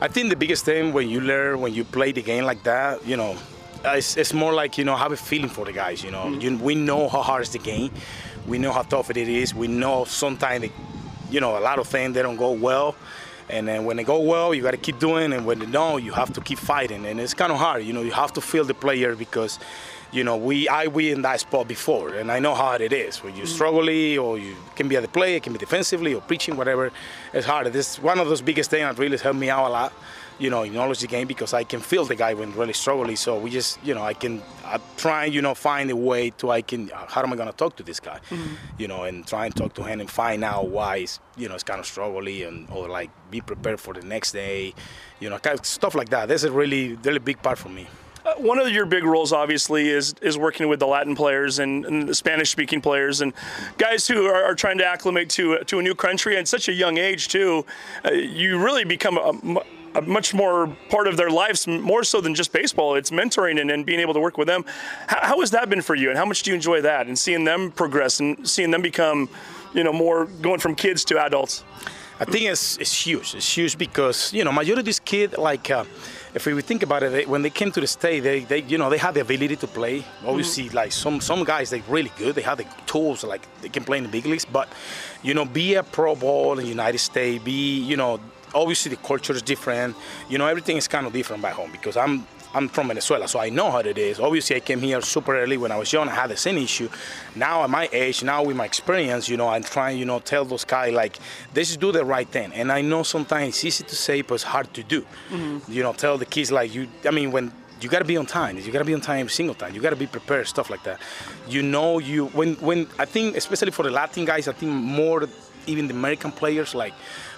I think the biggest thing when you learn, when you play the game like that, you know, it's more like, you know, have a feeling for the guys, you know. We know how hard is the game. We know how tough it is. We know sometimes, you know, a lot of things, they don't go well. And then when they go well, you got to keep doing. And when they don't, you have to keep fighting. And it's kind of hard, you know. You have to feel the player because, you know, we in that spot before. And I know how hard it is. When you struggling, or you can be at the play, it can be defensively or preaching, whatever. It's hard. This one of those biggest things that really helped me out a lot. You know, acknowledge the game because I can feel the guy when really struggling. So we just, you know, I try, you know, find a way to how am I going to talk to this guy? Mm-hmm. You know, and try and talk to him and find out why he's, you know, it's kind of struggling, and or like be prepared for the next day, you know, kind of stuff like that. That's a really, really big part for me. One of your big roles, obviously, is working with the Latin players and the Spanish-speaking players and guys who are trying to acclimate to a new country at such a young age, too. You really become a much more part of their lives, more so than just baseball. It's mentoring and being able to work with them. How has that been for you, and how much do you enjoy that and seeing them progress and seeing them become, you know, more going from kids to adults? I think it's huge. It's huge because, you know, majority of these kids, like, if we think about it, when they came to the state, they you know, they had the ability to play. Obviously, like some guys, they're really good. They have the tools, like they can play in the big leagues. But, you know, be a pro ball in the United States, be, you know, obviously the culture is different. You know, everything is kind of different back home because I'm from Venezuela, so I know how it is. Obviously, I came here super early when I was young. I had the same issue. Now at my age, now with my experience, you know, I'm trying, you know, tell those guys, like, just do the right thing. And I know sometimes it's easy to say, but it's hard to do. Mm-hmm. You know, tell the kids, like, when you got to be on time. You got to be on time every single time. You got to be prepared, stuff like that. You know, when I think, especially for the Latin guys, I think more even the American players, like,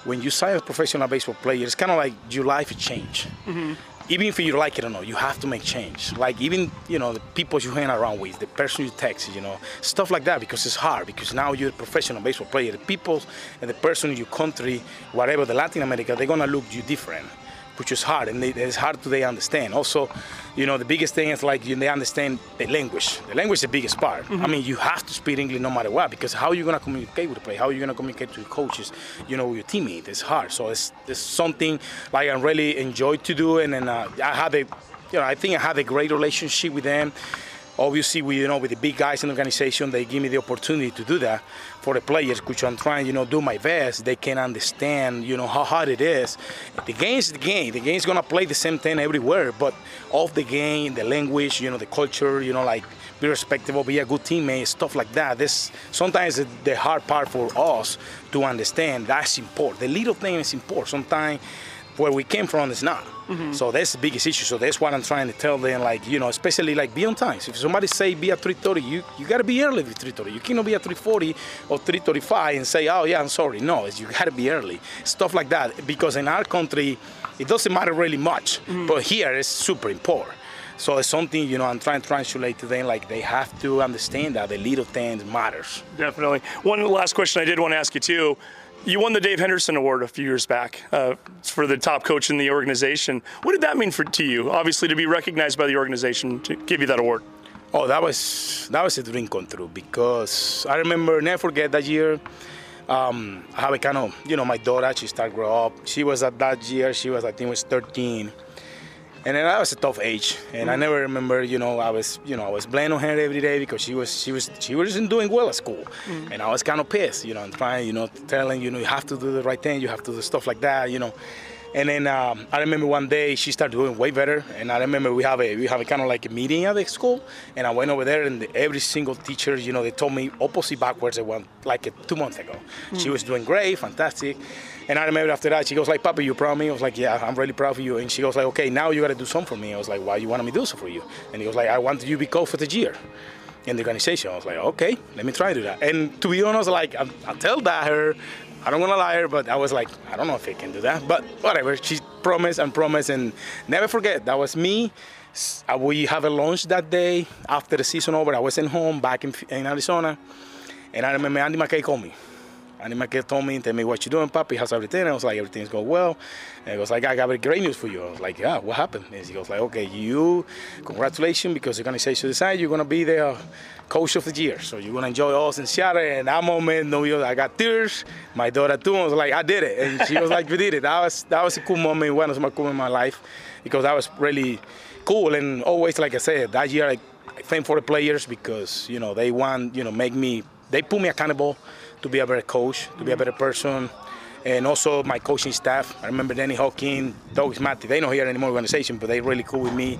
when you sign a professional baseball player, it's kind of like your life change. Mm-hmm. Even if you like it or not, you have to make change. Like even, you know, the people you hang around with, the person you text, you know, stuff like that, because it's hard, because now you're a professional baseball player. The people and the person in your country, whatever, the Latin America, they're going to look you different, which is hard, and it's hard to they understand. Also, you know, the biggest thing is like they understand the language. The language is the biggest part. Mm-hmm. I mean, you have to speak English no matter what, because how are you going to communicate with the player? How are you going to communicate to the coaches, you know, with your teammates? It's hard. So it's something like I really enjoy to do, and then I think I have a great relationship with them. Obviously, with the big guys in the organization, they give me the opportunity to do that for the players, which I'm trying, do my best. They can understand, how hard it is. The game is the game. The game's going to play the same thing everywhere, but off the game, the language, the culture, like be respectful, be a good teammate, stuff like that. This sometimes the hard part for us to understand. That's important. The little thing is important. Sometimes where we came from is not. Mm-hmm. So that's the biggest issue. So that's what I'm trying to tell them, like, especially like be on time. So if somebody say be at 3:30, you got to be early at 3:30. You cannot be at 3:40 or 3:35 and say, oh, yeah, I'm sorry. No, you got to be early. Stuff like that. Because in our country, it doesn't matter really much. Mm-hmm. But here it's super important. So it's something, I'm trying to translate to them, like they have to understand that the little things matters. Definitely. One last question I did want to ask you, too. You won the Dave Henderson Award a few years back for the top coach in the organization. What did that mean to you, obviously, to be recognized by the organization to give you that award? Oh, that was a dream come true, because I remember, never forget that year, how I kind of, my daughter, she started growing up. She was at that year, I think was 13. And then that was a tough age, and I never remember, I was blaming on her every day because she wasn't doing well at school, and I was kind of pissed, and trying, telling, you have to do the right thing, you have to do stuff like that, And then I remember one day she started doing way better, and I remember we have a kind of like a meeting at the school, and I went over there, and every single teacher, they told me opposite backwards. They went like 2 months ago. Mm-hmm. She was doing great, fantastic, and I remember after that she goes like, "Papa, you proud of me?" I was like, "Yeah, I'm really proud of you." And she goes like, "Okay, now you got to do something for me." I was like, "Why you wanted me to do so for you?" And he was like, "I want you to be coach for the year in the organization." I was like, "Okay, let me try to do that." And to be honest, like I tell that her. I don't want to lie her, but I was like, I don't know if I can do that. But whatever, she promised, and never forget, that was me. We have a lunch that day after the season over. I wasn't home, back in Arizona, and I remember Andy McKay called me. Andy McKay told me, "Tell me what you doing, Papi, how's everything?" I was like, "Everything's going well." And he was like, "I got great news for you." I was like, "Yeah, what happened?" And he goes like, "Okay, congratulations, because the organization decided you're going to be there. Coach of the year, so you're gonna enjoy us in Seattle." And that moment, I got tears. My daughter too, I was like, "I did it," and she was like, "We did it." That was a cool moment, one of my cool in my life, because that was really cool. And always, like I said, that year I thank for the players, because they want they put me accountable to be a better coach, to be a better person. And also my coaching staff. I remember Danny Hawking, Doug Matty. They're not here anymore organization, but they really cool with me.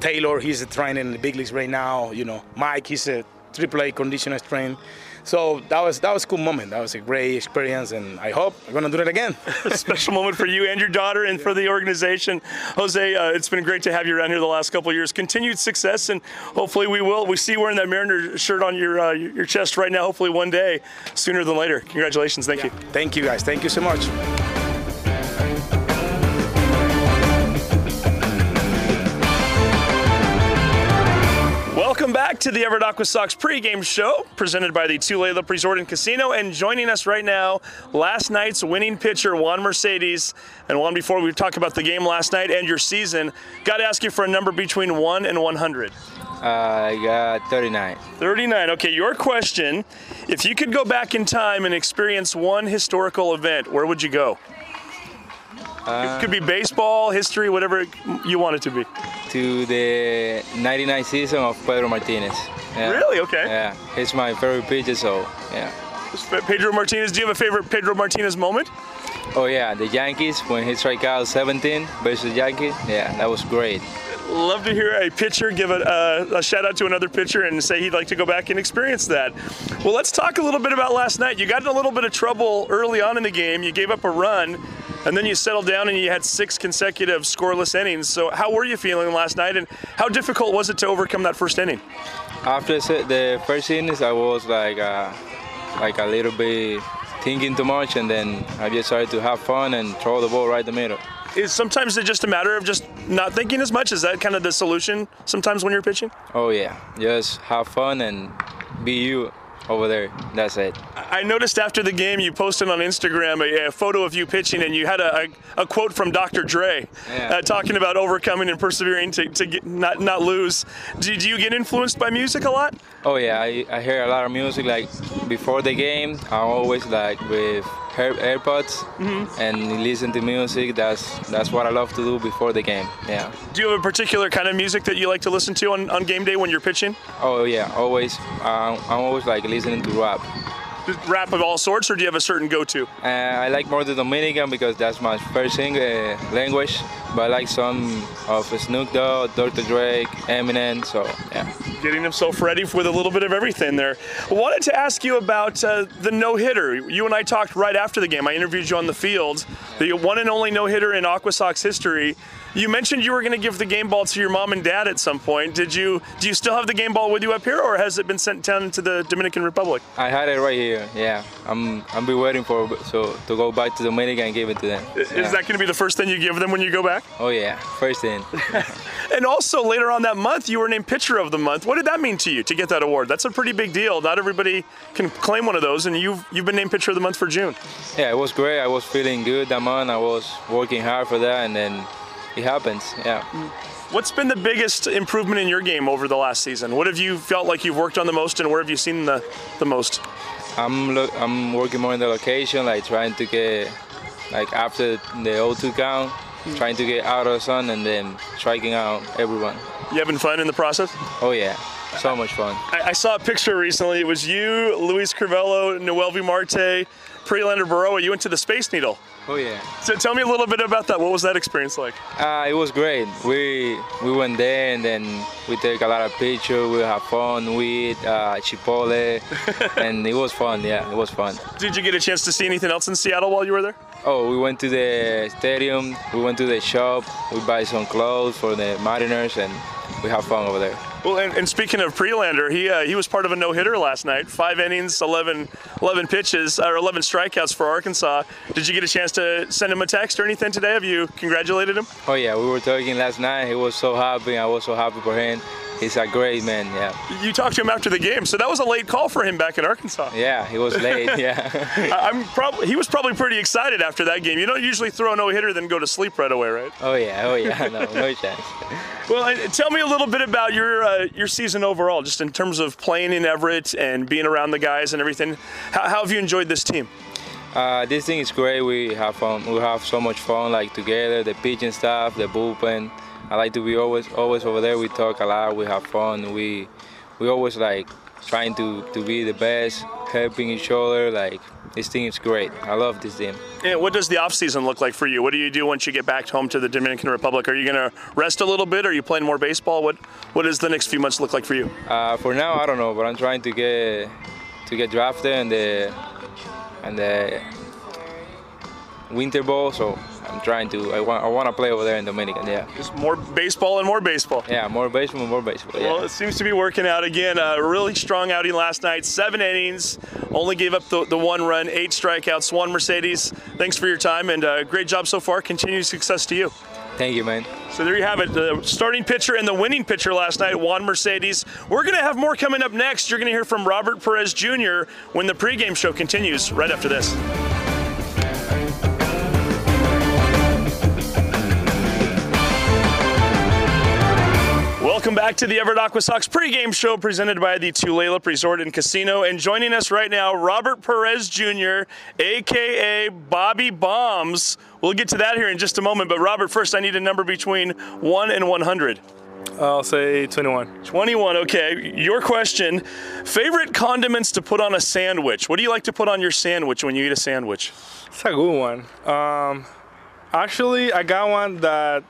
Taylor, he's a trainer in the big leagues right now. Mike, he's a AAA conditioner trainer. So that was a cool moment. That was a great experience, and I hope I'm going to do it again. A special moment for you and your daughter and for the organization. Jose, it's been great to have you around here the last couple of years. Continued success, and hopefully we see you wearing that Mariner shirt on your chest right now, hopefully one day, sooner than later. Congratulations. Thank you. Thank you, guys. Thank you so much. Welcome back to the Everett Aqua Sox pregame show, presented by the Tulalip Resort and Casino. And joining us right now, last night's winning pitcher, Juan Mercedes. And Juan, before we talk about the game last night and your season, got to ask you for a number between 1 and 100. I got 39. 39. Okay, your question, if you could go back in time and experience one historical event, where would you go? It could be baseball, history, whatever you want it to be. To the 99 season of Pedro Martinez. Yeah. Really? Okay. Yeah, he's my favorite pitcher, so yeah. Pedro Martinez, do you have a favorite Pedro Martinez moment? Oh yeah, the Yankees, when he struck out 17 versus Yankees, yeah, that was great. Love to hear a pitcher give a shout out to another pitcher and say he'd like to go back and experience that. Well, let's talk a little bit about last night. You got in a little bit of trouble early on in the game. You gave up a run, and then you settled down and you had 6 consecutive scoreless innings. So how were you feeling last night, and how difficult was it to overcome that first inning? After the first innings, I was like a little bit thinking too much, and then I just started to have fun and throw the ball right in the middle. Is sometimes it's just a matter of just not thinking as much? Is that kind of the solution sometimes when you're pitching? Oh yeah, just have fun and be you over there, that's it. I noticed after the game you posted on Instagram a photo of you pitching, and you had a quote from Dr. Dre, yeah, talking about overcoming and persevering to get, not lose. Do you get influenced by music a lot? Oh yeah, I hear a lot of music. Like before the game, I'm always like with AirPods, mm-hmm, and listen to music. That's what I love to do before the game. Yeah. Do you have a particular kind of music that you like to listen to on game day when you're pitching? Oh yeah, always. I'm always like listening to rap. Rap of all sorts, or do you have a certain go-to? I like more the Dominican because that's my first language, but I like some of Snoop Dogg, Dr. Dre, Eminem, so yeah. Getting himself ready with a little bit of everything there. I wanted to ask you about the no-hitter. You and I talked right after the game. I interviewed you on the field, the one and only no-hitter in Aqua Sox history. You mentioned you were going to give the game ball to your mom and dad at some point. Do you still have the game ball with you up here, or has it been sent down to the Dominican Republic? I had it right here. Yeah, I'm be waiting for to go back to Dominica and give it to them. Is that going to be the first thing you give them when you go back? Oh yeah, first thing. And also later on that month, you were named Pitcher of the Month. What did that mean to you to get that award? That's a pretty big deal. Not everybody can claim one of those, and you've been named Pitcher of the Month for June. Yeah, it was great. I was feeling good that month. I was working hard for that, and then it happens, yeah. What's been the biggest improvement in your game over the last season? What have you felt like you've worked on the most, and where have you seen the most? I'm working more in the location, like trying to get, like after the 0-2 count, trying to get out of the sun and then striking out everyone. You having fun in the process? Oh yeah. So much fun. I saw a picture recently. It was you, Luis Crivello, Noelvi Marte, Prelander Baroa. You went to the Space Needle. Oh, yeah. So tell me a little bit about that. What was that experience like? It was great. We went there, and then we take a lot of pictures. We have fun. We eat Chipotle, and it was fun. Yeah, it was fun. Did you get a chance to see anything else in Seattle while you were there? Oh, we went to the stadium. We went to the shop. We buy some clothes for the Mariners, and we have fun over there. Well, and speaking of Prelander, he was part of a no-hitter last night. 5 innings, 11 pitches, or 11 strikeouts for Arkansas. Did you get a chance to send him a text or anything today? Have you congratulated him? Oh, yeah. We were talking last night. He was so happy. I was so happy for him. He's a great man, yeah. You talked to him after the game, so that was a late call for him back in Arkansas. Yeah, he was late, yeah. He was probably pretty excited after that game. You don't usually throw a no-hitter then go to sleep right away, right? Oh, yeah, no chance. Well, tell me a little bit about your season overall, just in terms of playing in Everett and being around the guys and everything. How have you enjoyed this team? This thing is great. We have fun. We have so much fun, like together, the pitching staff, the bullpen. I like to be always over there. We talk a lot. We have fun. We always like trying to be the best, helping each other. Like this team is great. I love this team. Yeah. What does the off season look like for you? What do you do once you get back home to the Dominican Republic? Are you gonna rest a little bit? Are you playing more baseball? What does the next few months look like for you? For now, I don't know, but I'm trying to get drafted and the Winter Bowl. So I'm trying to. I want to play over there in Dominican. Yeah. Just more baseball and more baseball. Yeah, more baseball and more baseball. Yeah. Well, it seems to be working out again. A really strong outing last night. 7 innings, only gave up the one run, 8 strikeouts. Juan Mercedes, thanks for your time, and great job so far. Continued success to you. Thank you, man. So there you have it, the starting pitcher and the winning pitcher last night, Juan Mercedes. We're going to have more coming up next. You're going to hear from Robert Perez Jr. when the pregame show continues right after this. Welcome back to the Everett Aqua Sox pregame show presented by the Tulalip Resort and Casino. And joining us right now, Robert Perez Jr., a.k.a. Bobby Bombs. We'll get to that here in just a moment. But, Robert, first I need a number between 1 and 100. I'll say 21. 21, okay. Your question, favorite condiments to put on a sandwich. What do you like to put on your sandwich when you eat a sandwich? It's a good one. Actually, I got one that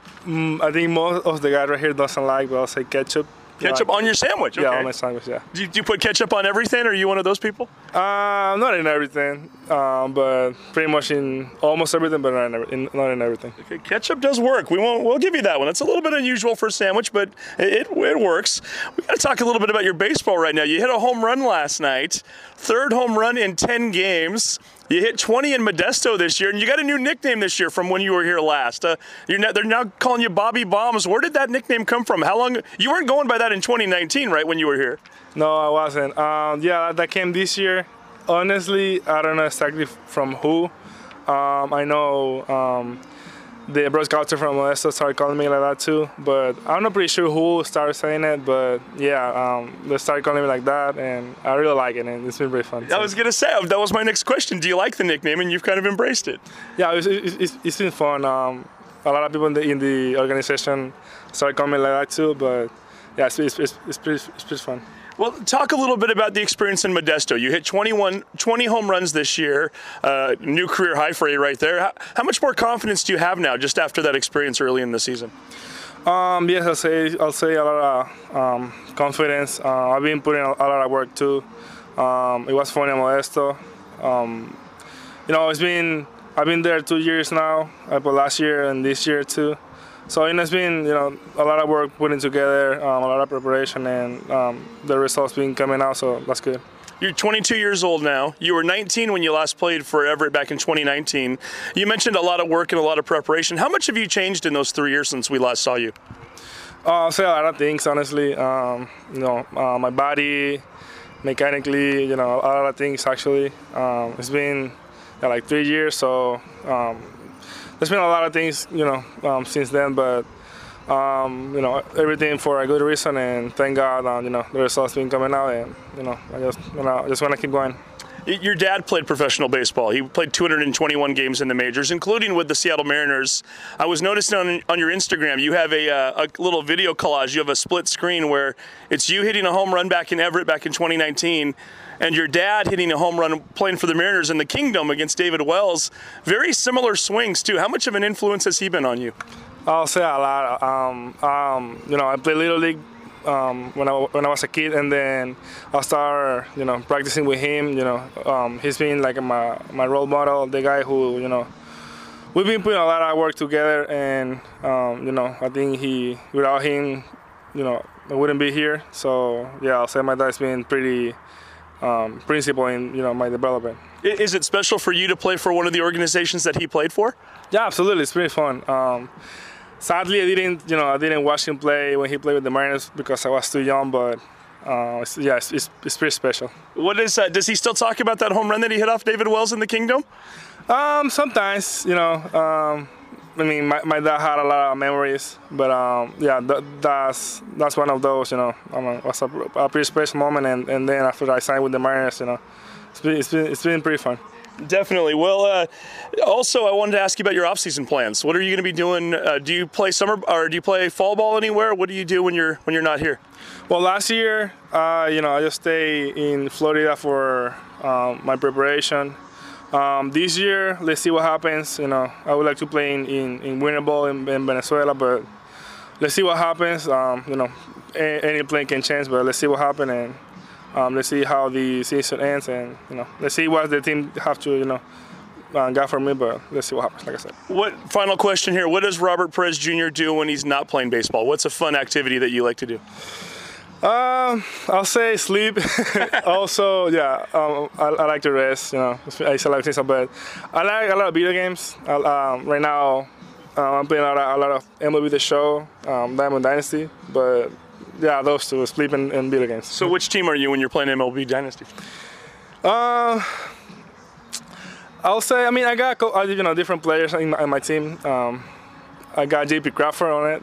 I think most of the guys right here doesn't like, but I'll say ketchup. Ketchup on your sandwich? Okay. Yeah, on my sandwich, yeah. Do you put ketchup on everything, or are you one of those people? Not in everything, but pretty much in almost everything, but not in everything. Okay, ketchup does work. We'll give you that one. It's a little bit unusual for a sandwich, but it works. We got to talk a little bit about your baseball right now. You hit a home run last night, third home run in 10 games. You hit 20 in Modesto this year, and you got a new nickname this year from when you were here last. They're now calling you Bobby Bombs. Where did that nickname come from? How long? You weren't going by that in 2019, right, when you were here? No, I wasn't. Yeah, that came this year. Honestly, I don't know exactly from who. I know the Bro Scouter from Modesto started calling me like that too, but I'm not pretty sure who started saying it, but yeah, they started calling me like that, and I really like it, and it's been pretty fun. So. I was going to say, that was my next question. Do you like the nickname, and you've kind of embraced it? Yeah, it's been fun. A lot of people in the organization started calling me like that too, but yeah, it's pretty fun. Well, talk a little bit about the experience in Modesto. You hit 20 home runs this year, new career high for you right there. How much more confidence do you have now just after that experience early in the season? Yes, I'll say a lot of confidence. I've been putting a lot of work too. It was fun in Modesto. I've been there 2 years now, but last year and this year too. So it's been, a lot of work putting together, a lot of preparation, and the results been coming out, so that's good. You're 22 years old now. You were 19 when you last played for Everett back in 2019. You mentioned a lot of work and a lot of preparation. How much have you changed in those 3 years since we last saw you? I'll say a lot of things, honestly. My body, mechanically, a lot of things, actually. It's been, 3 years, so... there's been a lot of things, since then, but, everything for a good reason, and thank God, the results been coming out, and, I just want to keep going. Your dad played professional baseball. He played 221 games in the majors, including with the Seattle Mariners. I was noticing on your Instagram, you have a little video collage. You have a split screen where it's you hitting a home run back in Everett back in 2019, and your dad hitting a home run playing for the Mariners in the Kingdome against David Wells. Very similar swings, too. How much of an influence has he been on you? I'll say a lot. I played Little League when I was a kid, and then I started, practicing with him. He's been like my role model, the guy who, we've been putting a lot of work together, and I think without him, I wouldn't be here. So yeah, I'll say my dad's been pretty principal in my development. Is it special for you to play for one of the organizations that he played for? Yeah, absolutely. It's pretty fun. Sadly, I didn't watch him play when he played with the Mariners because I was too young. But it's pretty special. What is does he still talk about that home run that he hit off David Wells in the Kingdome? Sometimes, my dad had a lot of memories. But that's one of those. It was a pretty special moment. And then after I signed with the Mariners, it's been pretty fun. Definitely. Well, also, I wanted to ask you about your off-season plans. What are you going to be doing? Do you play summer or do you play fall ball anywhere? What do you do when you're not here? Well, last year, I just stay in Florida for my preparation. This year, let's see what happens. I would like to play in winter ball in Venezuela, but let's see what happens. Any plan can change, but let's see what happens. And, let's see how the season ends, and let's see what the team have to got for me. But let's see what happens. Like I said. What final question here? What does Robert Perez Jr. do when he's not playing baseball? What's a fun activity that you like to do? I'll say sleep. Also, yeah, I like to rest. I still like to sleep, but I like a lot of video games. Right now, I'm playing a lot of MLB The Show, Diamond Dynasty, but. Yeah, those two, sleep and video games. So which team are you when you're playing MLB Dynasty? I'll say, I got, different players in my team. I got JP Crawford on it,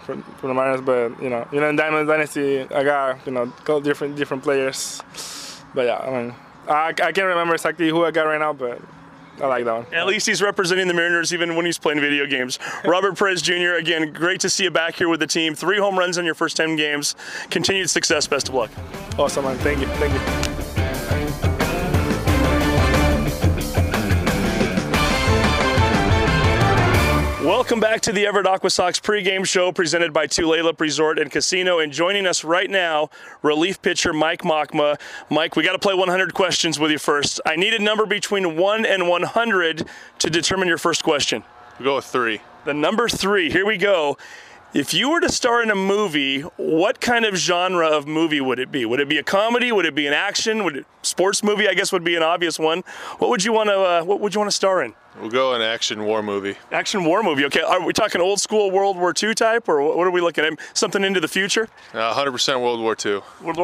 from the Mariners, but, in Diamond Dynasty, I got, different players. But yeah, I can't remember exactly who I got right now, but I like that one. At least he's representing the Mariners even when he's playing video games. Robert Perez Jr., again, great to see you back here with the team. 3 home runs in your first 10 games. Continued success. Best of luck. Awesome, man. Thank you. Thank you. Welcome back to the Everett Aqua Sox pregame show presented by Tulalip Resort and Casino. And joining us right now, relief pitcher Mike Mokma. Mike, we got to play 100 questions with you first. I need a number between 1 and 100 to determine your first question. We'll go with 3. The number 3. Here we go. If you were to star in a movie, what kind of genre of movie would it be? Would it be a comedy? Would it be an action? Would it sports movie? I guess would be an obvious one. What would you want to? Star in? We'll go an action war movie. Action war movie. Okay. Are we talking old school World War II type, or what are we looking at? Something into the future? 100% World War II.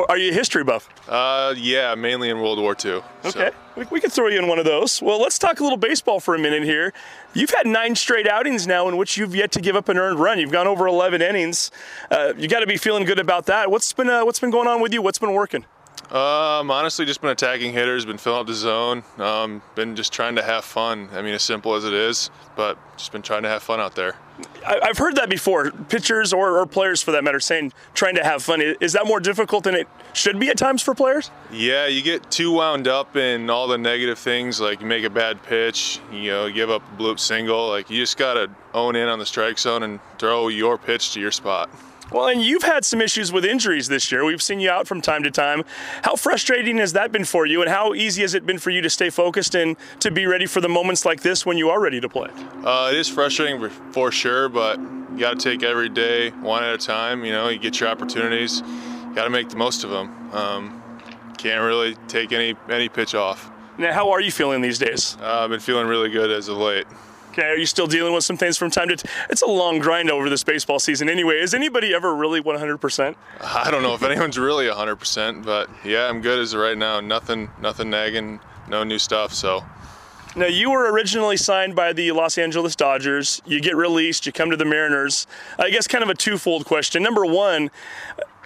Are you a history buff? Yeah, mainly in World War II. Okay. So. We could throw you in one of those. Well, let's talk a little baseball for a minute here. You've had 9 straight outings now in which you've yet to give up an earned run. You've gone over 11 innings. You got to be feeling good about that. What's been going on with you? What's been working? Honestly, just been attacking hitters, been filling up the zone, been just trying to have fun. I mean, as simple as it is, but just been trying to have fun out there. I've heard that before, pitchers or players for that matter, saying trying to have fun. Is that more difficult than it should be at times for players? Yeah, you get too wound up in all the negative things, like you make a bad pitch, you know, give up a bloop single. Like, you just got to own in on the strike zone and throw your pitch to your spot. Well, and you've had some issues with injuries this year. We've seen you out from time to time. How frustrating has that been for you, and how easy has it been for you to stay focused and to be ready for the moments like this when you are ready to play? It is frustrating for sure, but you got to take every day one at a time. You know, you get your opportunities. You got to make the most of them. Can't really take any pitch off. Now, how are you feeling these days? I've been feeling really good as of late. Okay, are you still dealing with some things from time to time? It's a long grind over this baseball season anyway. Is anybody ever really 100%? I don't know if anyone's really 100%, but yeah, I'm good as of right now. Nothing nagging, no new stuff, so. Now, you were originally signed by the Los Angeles Dodgers. You get released, you come to the Mariners. I guess kind of a twofold question. Number one,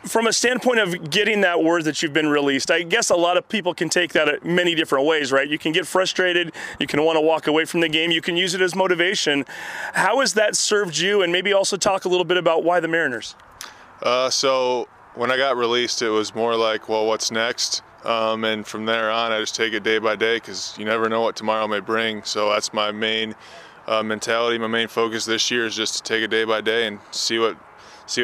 from a standpoint of getting that word that you've been released, I guess a lot of people can take that many different ways, right? You can get frustrated. You can want to walk away from the game. You can use it as motivation. How has that served you? And maybe also talk a little bit about why the Mariners. So when I got released, it was more like, well, what's next? And from there on, I just take it day by day because you never know what tomorrow may bring. So that's my main mentality. My main focus this year is just to take it day by day and see what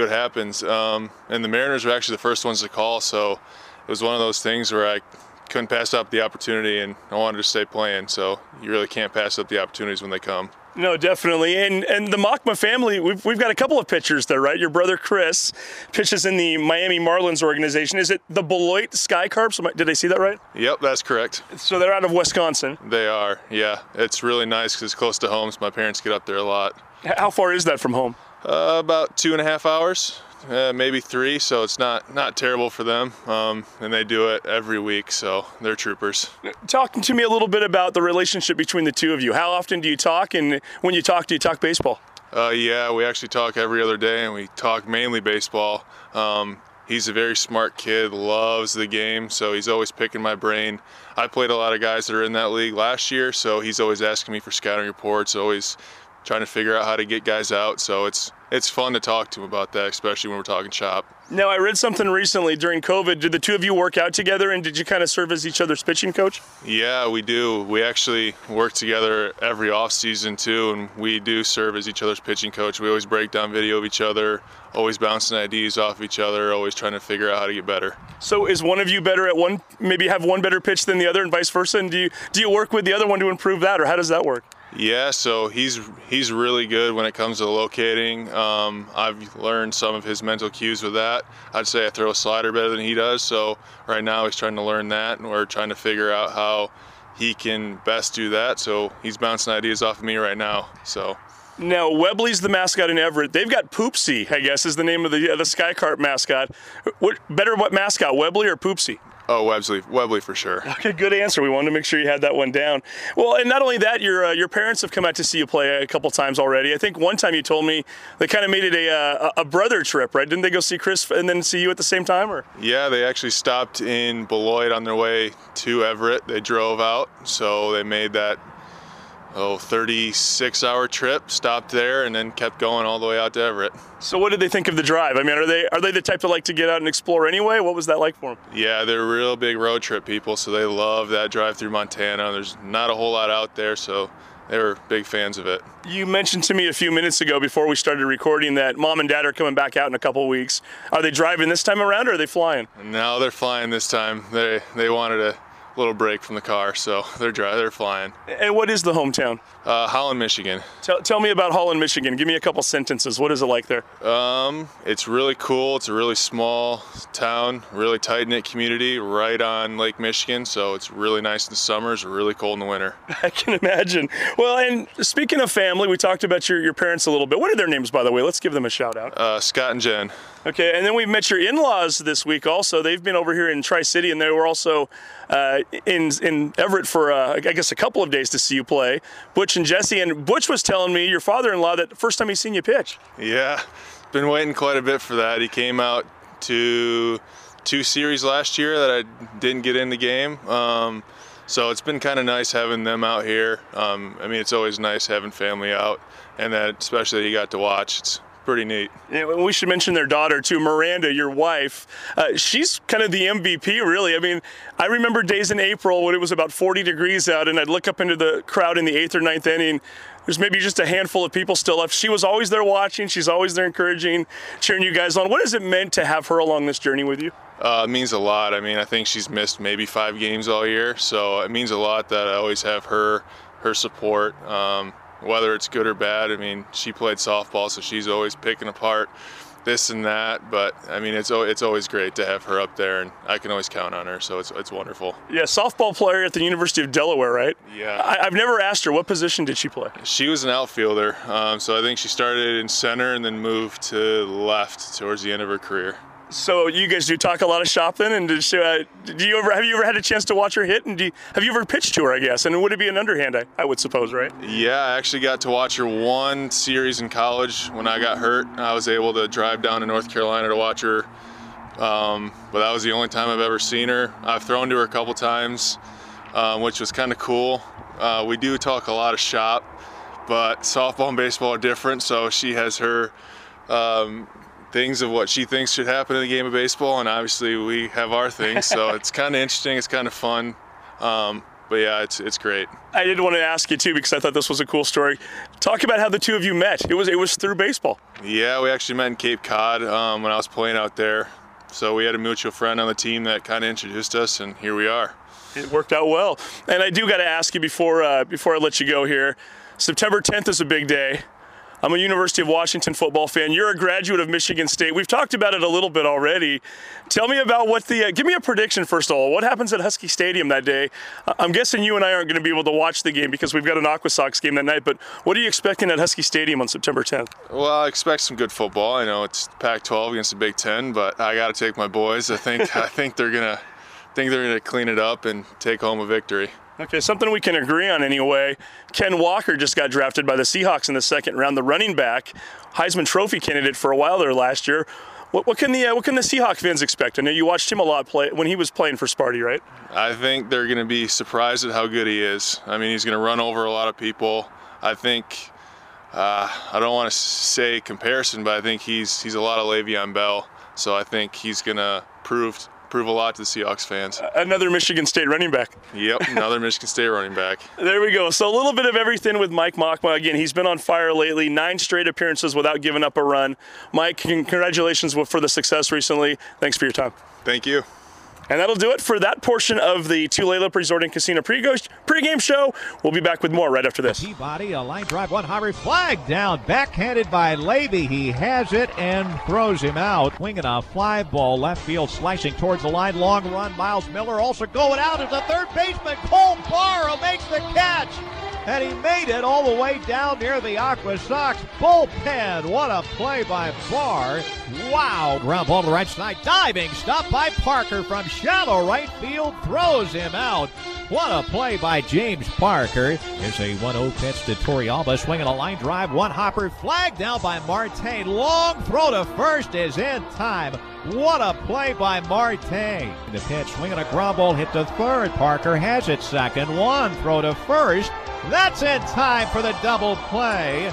happens. And the Mariners were actually the first ones to call, so it was one of those things where I couldn't pass up the opportunity, and I wanted to stay playing, so you really can't pass up the opportunities when they come. No, definitely. And the Mokma family, we've got a couple of pitchers there, right? Your brother Chris pitches in the Miami Marlins organization. Is it the Beloit Sky Carps? Did I see that right? Yep, that's correct. So they're out of Wisconsin. They are, yeah. It's really nice because it's close to home, so my parents get up there a lot. How far is that from home? About 2.5 hours, maybe 3, so it's not terrible for them. And they do it every week, so they're troopers. Talk to me a little bit about the relationship between the two of you. How often do you talk, and when you talk, do you talk baseball? Yeah, we actually talk every other day, and we talk mainly baseball. He's a very smart kid, loves the game, so he's always picking my brain. I played a lot of guys that are in that league last year, so he's always asking me for scouting reports, always trying to figure out how to get guys out, so it's fun to talk to him about that, especially when we're talking shop. Now, I read something recently during COVID. Did the two of you work out together, and did you kind of serve as each other's pitching coach? Yeah, we do. We actually work together every offseason, too, and we do serve as each other's pitching coach. We always break down video of each other, always bouncing ideas off each other, always trying to figure out how to get better. So is one of you better at one, maybe have one better pitch than the other and vice versa? And do you work with the other one to improve that, or how does that work? Yeah, so he's really good when it comes to locating. I've learned some of his mental cues with that. I'd say I throw a slider better than he does, so right now he's trying to learn that, and we're trying to figure out how he can best do that. So he's bouncing ideas off of me right now. So. Now, Webley's the mascot in Everett. They've got Poopsie, I guess, is the name of the Sky Carp mascot. What mascot, Webley or Poopsie? Oh, Webley for sure. Okay, good answer. We wanted to make sure you had that one down. Well, and not only that, your parents have come out to see you play a couple times already. I think one time you told me they kind of made it a brother trip, right? Didn't they go see Chris and then see you at the same time? Or? Yeah, they actually stopped in Beloit on their way to Everett. They drove out, so they made that 36-hour trip, stopped there, and then kept going all the way out to Everett. So what did they think of the drive? I mean, are they the type that like to get out and explore anyway? What was that like for them? Yeah, they're real big road trip people, so they love that drive through Montana. There's not a whole lot out there, so they were big fans of it. You mentioned to me a few minutes ago before we started recording that Mom and Dad are coming back out in a couple weeks. Are they driving this time around, or are they flying? No, they're flying this time. They wanted to little break from the car, so they're flying. And what is the hometown? Holland, Michigan. Tell me about Holland, Michigan. Give me a couple sentences. What is it like there? It's really cool. It's a really small town, really tight-knit community right on Lake Michigan, so it's really nice in the summers, really cold in the winter. I can imagine. Well, and speaking of family, we talked about your parents a little bit. What are their names, by the way? Let's give them a shout-out. Scott and Jen. Okay, and then we've met your in-laws this week also. They've been over here in Tri-City, and they were also in Everett for, I guess, a couple of days to see you play, Butch and Jesse. And Butch was telling me, your father-in-law, that the first time he's seen you pitch. Yeah, been waiting quite a bit for that. He came out to two series last year that I didn't get in the game. So it's been kind of nice having them out here. I mean, it's always nice having family out, and that especially that he got to watch. It's pretty neat. Yeah, we should mention their daughter too, Miranda, your wife. She's kind of the MVP, really. I mean, I remember days in April when it was about 40 degrees out, and I'd look up into the crowd in the 8th or 9th inning. There's maybe just a handful of people still left. She was always there watching. She's always there encouraging, cheering you guys on. What has it meant to have her along this journey with you? It means a lot. I mean, I think she's missed maybe 5 games all year, so it means a lot that I always have her support. Whether it's good or bad, I mean, she played softball, so she's always picking apart this and that. But, I mean, it's always great to have her up there, and I can always count on her, so it's wonderful. Yeah, softball player at the University of Delaware, right? Yeah. I've never asked her, what position did she play? She was an outfielder, so I think she started in center and then moved to left towards the end of her career. So you guys do talk a lot of shop then, and have you ever had a chance to watch her hit, and have you ever pitched to her, I guess? And would it be an underhand, I would suppose, right? Yeah, I actually got to watch her one series in college when I got hurt. I was able to drive down to North Carolina to watch her, but that was the only time I've ever seen her. I've thrown to her a couple times, which was kind of cool. We do talk a lot of shop, but softball and baseball are different, so she has her things of what she thinks should happen in the game of baseball, and obviously we have our things, so it's kind of interesting, it's kind of fun, but yeah, it's great. I did want to ask you too, because I thought this was a cool story. Talk about how the two of you met. It was through baseball. Yeah, we actually met in Cape Cod when I was playing out there, so we had a mutual friend on the team that kind of introduced us, and here we are. It worked out well. And I do got to ask you before I let you go here, September 10th is a big day. I'm a University of Washington football fan. You're a graduate of Michigan State. We've talked about it a little bit already. Tell me about give me a prediction, first of all. What happens at Husky Stadium that day? I'm guessing you and I aren't going to be able to watch the game because we've got an Aqua Sox game that night, but what are you expecting at Husky Stadium on September 10th? Well, I expect some good football. I know it's Pac-12 against the Big Ten, but I got to take my boys. I think they're going to clean it up and take home a victory. Okay, something we can agree on anyway. Ken Walker just got drafted by the Seahawks in the 2nd round, the running back, Heisman Trophy candidate for a while there last year. What can the Seahawks fans expect? I know you watched him a lot play when he was playing for Sparty, right? I think they're going to be surprised at how good he is. I mean, he's going to run over a lot of people. I think I don't want to say comparison, but I think he's a lot of Le'Veon Bell. So I think he's going to prove a lot to the Seahawks fans. Another Michigan State running back. Yep, another Michigan State running back. There we go. So a little bit of everything with Mike Mokma. Again, he's been on fire lately, 9 straight appearances without giving up a run. Mike, congratulations for the success recently. Thanks for your time. Thank you. And that'll do it for that portion of the Tulalip Resort and Casino pregame show. We'll be back with more right after this. Peabody, a line drive, one hopper, flag down, backhanded by Leahy. He has it and throws him out. Winging a fly ball, left field, slicing towards the line, long run. Miles Miller also going out as a third baseman. Cole Barrow makes the catch. And he made it all the way down near the Aqua Sox bullpen. What a play by Barr. Wow. Ground ball to right side. Diving stop by Parker from shallow right field. Throws him out. What a play by James Parker. There's a 1-0 pitch to Torrealba. Swinging a line drive. One hopper flagged down by Marte. Long throw to first is in time. What a play by Marte. The pitch swinging a ground ball hit to third. Parker has it second. One throw to first. That's in time for the double play.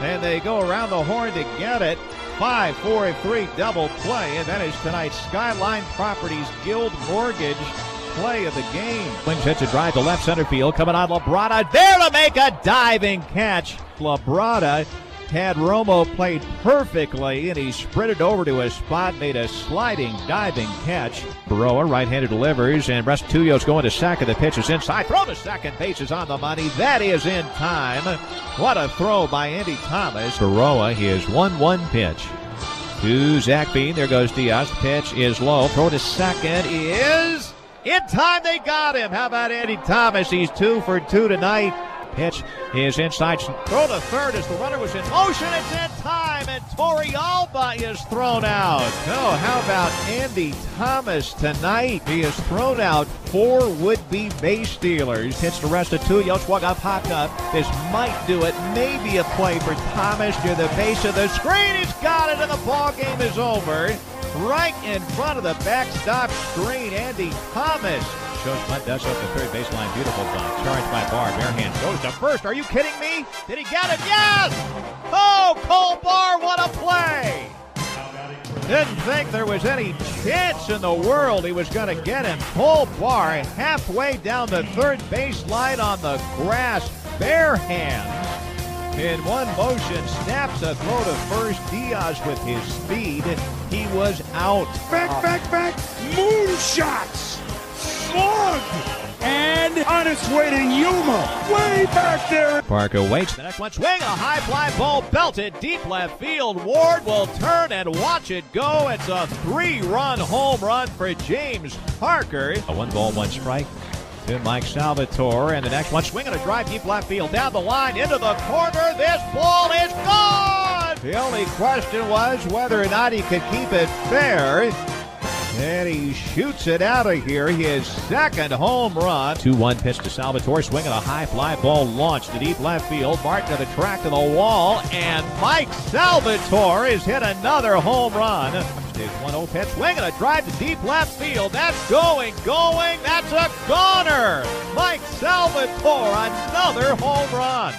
And they go around the horn to get it. 5-4-3 double play. And that is tonight's Skyline Properties Guild Mortgage play of the game. Lynch hits a drive to left center field. Coming on Labrada. There to make a diving catch. Labrada had Romo played perfectly, and he sprinted over to his spot, made a sliding, diving catch. Baroa, right-handed delivers, and Restitullo's going to second. The pitch is inside. Throw to second base is on the money. That is in time. What a throw by Andy Thomas. Baroa, his 1-1 pitch. To Zach Bean. There goes Diaz. The pitch is low. Throw to second is in time. They got him. How about Andy Thomas? He's 2 for 2 tonight. Pitch is inside. Throw to third as the runner was in motion. It's in time, and Torrey Alba is thrown out. Oh, how about Andy Thomas tonight? He has thrown out 4 would-be base stealers. Hits the rest of two. Swung up, popped up. This might do it. Maybe a play for Thomas to the base of the screen. He's got it, and the ball game is over. Right in front of the backstop screen, Andy Thomas. Shows bunt, does up the third baseline. Beautiful bunt. Charged by Barr. Bare hand goes to first. Are you kidding me? Did he get it? Yes! Oh, Cole Barr, what a play! Didn't think there was any chance in the world he was going to get him. Cole Barr halfway down the third baseline on the grass. Bare hands. In one motion, snaps a throw to first. Diaz with his speed. He was out. Back. Moonshots! Slug! And on its way to Yuma, way back there. Parker waits. The next one, swing, a high fly ball belted deep left field. Ward will turn and watch it go. It's a 3-run home run for James Parker. A 1-ball, 1 strike to Mike Salvatore. And the next one, swing and a drive deep left field. Down the line, into the corner. This ball is gone! The only question was whether or not he could keep it fair. And he shoots it out of here. His second home run. 2-1 pitch to Salvatore. Swing and a high fly ball launched to deep left field. Martin to the track, to the wall. And Mike Salvatore has hit another home run. His 1-0 pitch. Swing and a drive to deep left field. That's going. That's a goner. Mike Salvatore, another home run.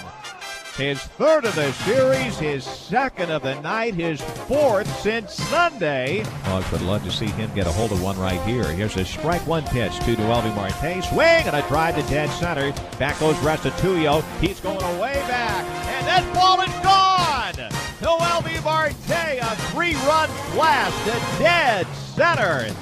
His third of the series, his second of the night, his 4th since Sunday. Hogs would love to see him get a hold of one right here. Here's a strike 1 pitch to Noelvi Marte. Swing and a drive to dead center. Back goes Restitullo. He's going away back. And that ball is gone! Noelvi Marte, a 3-run blast to dead center.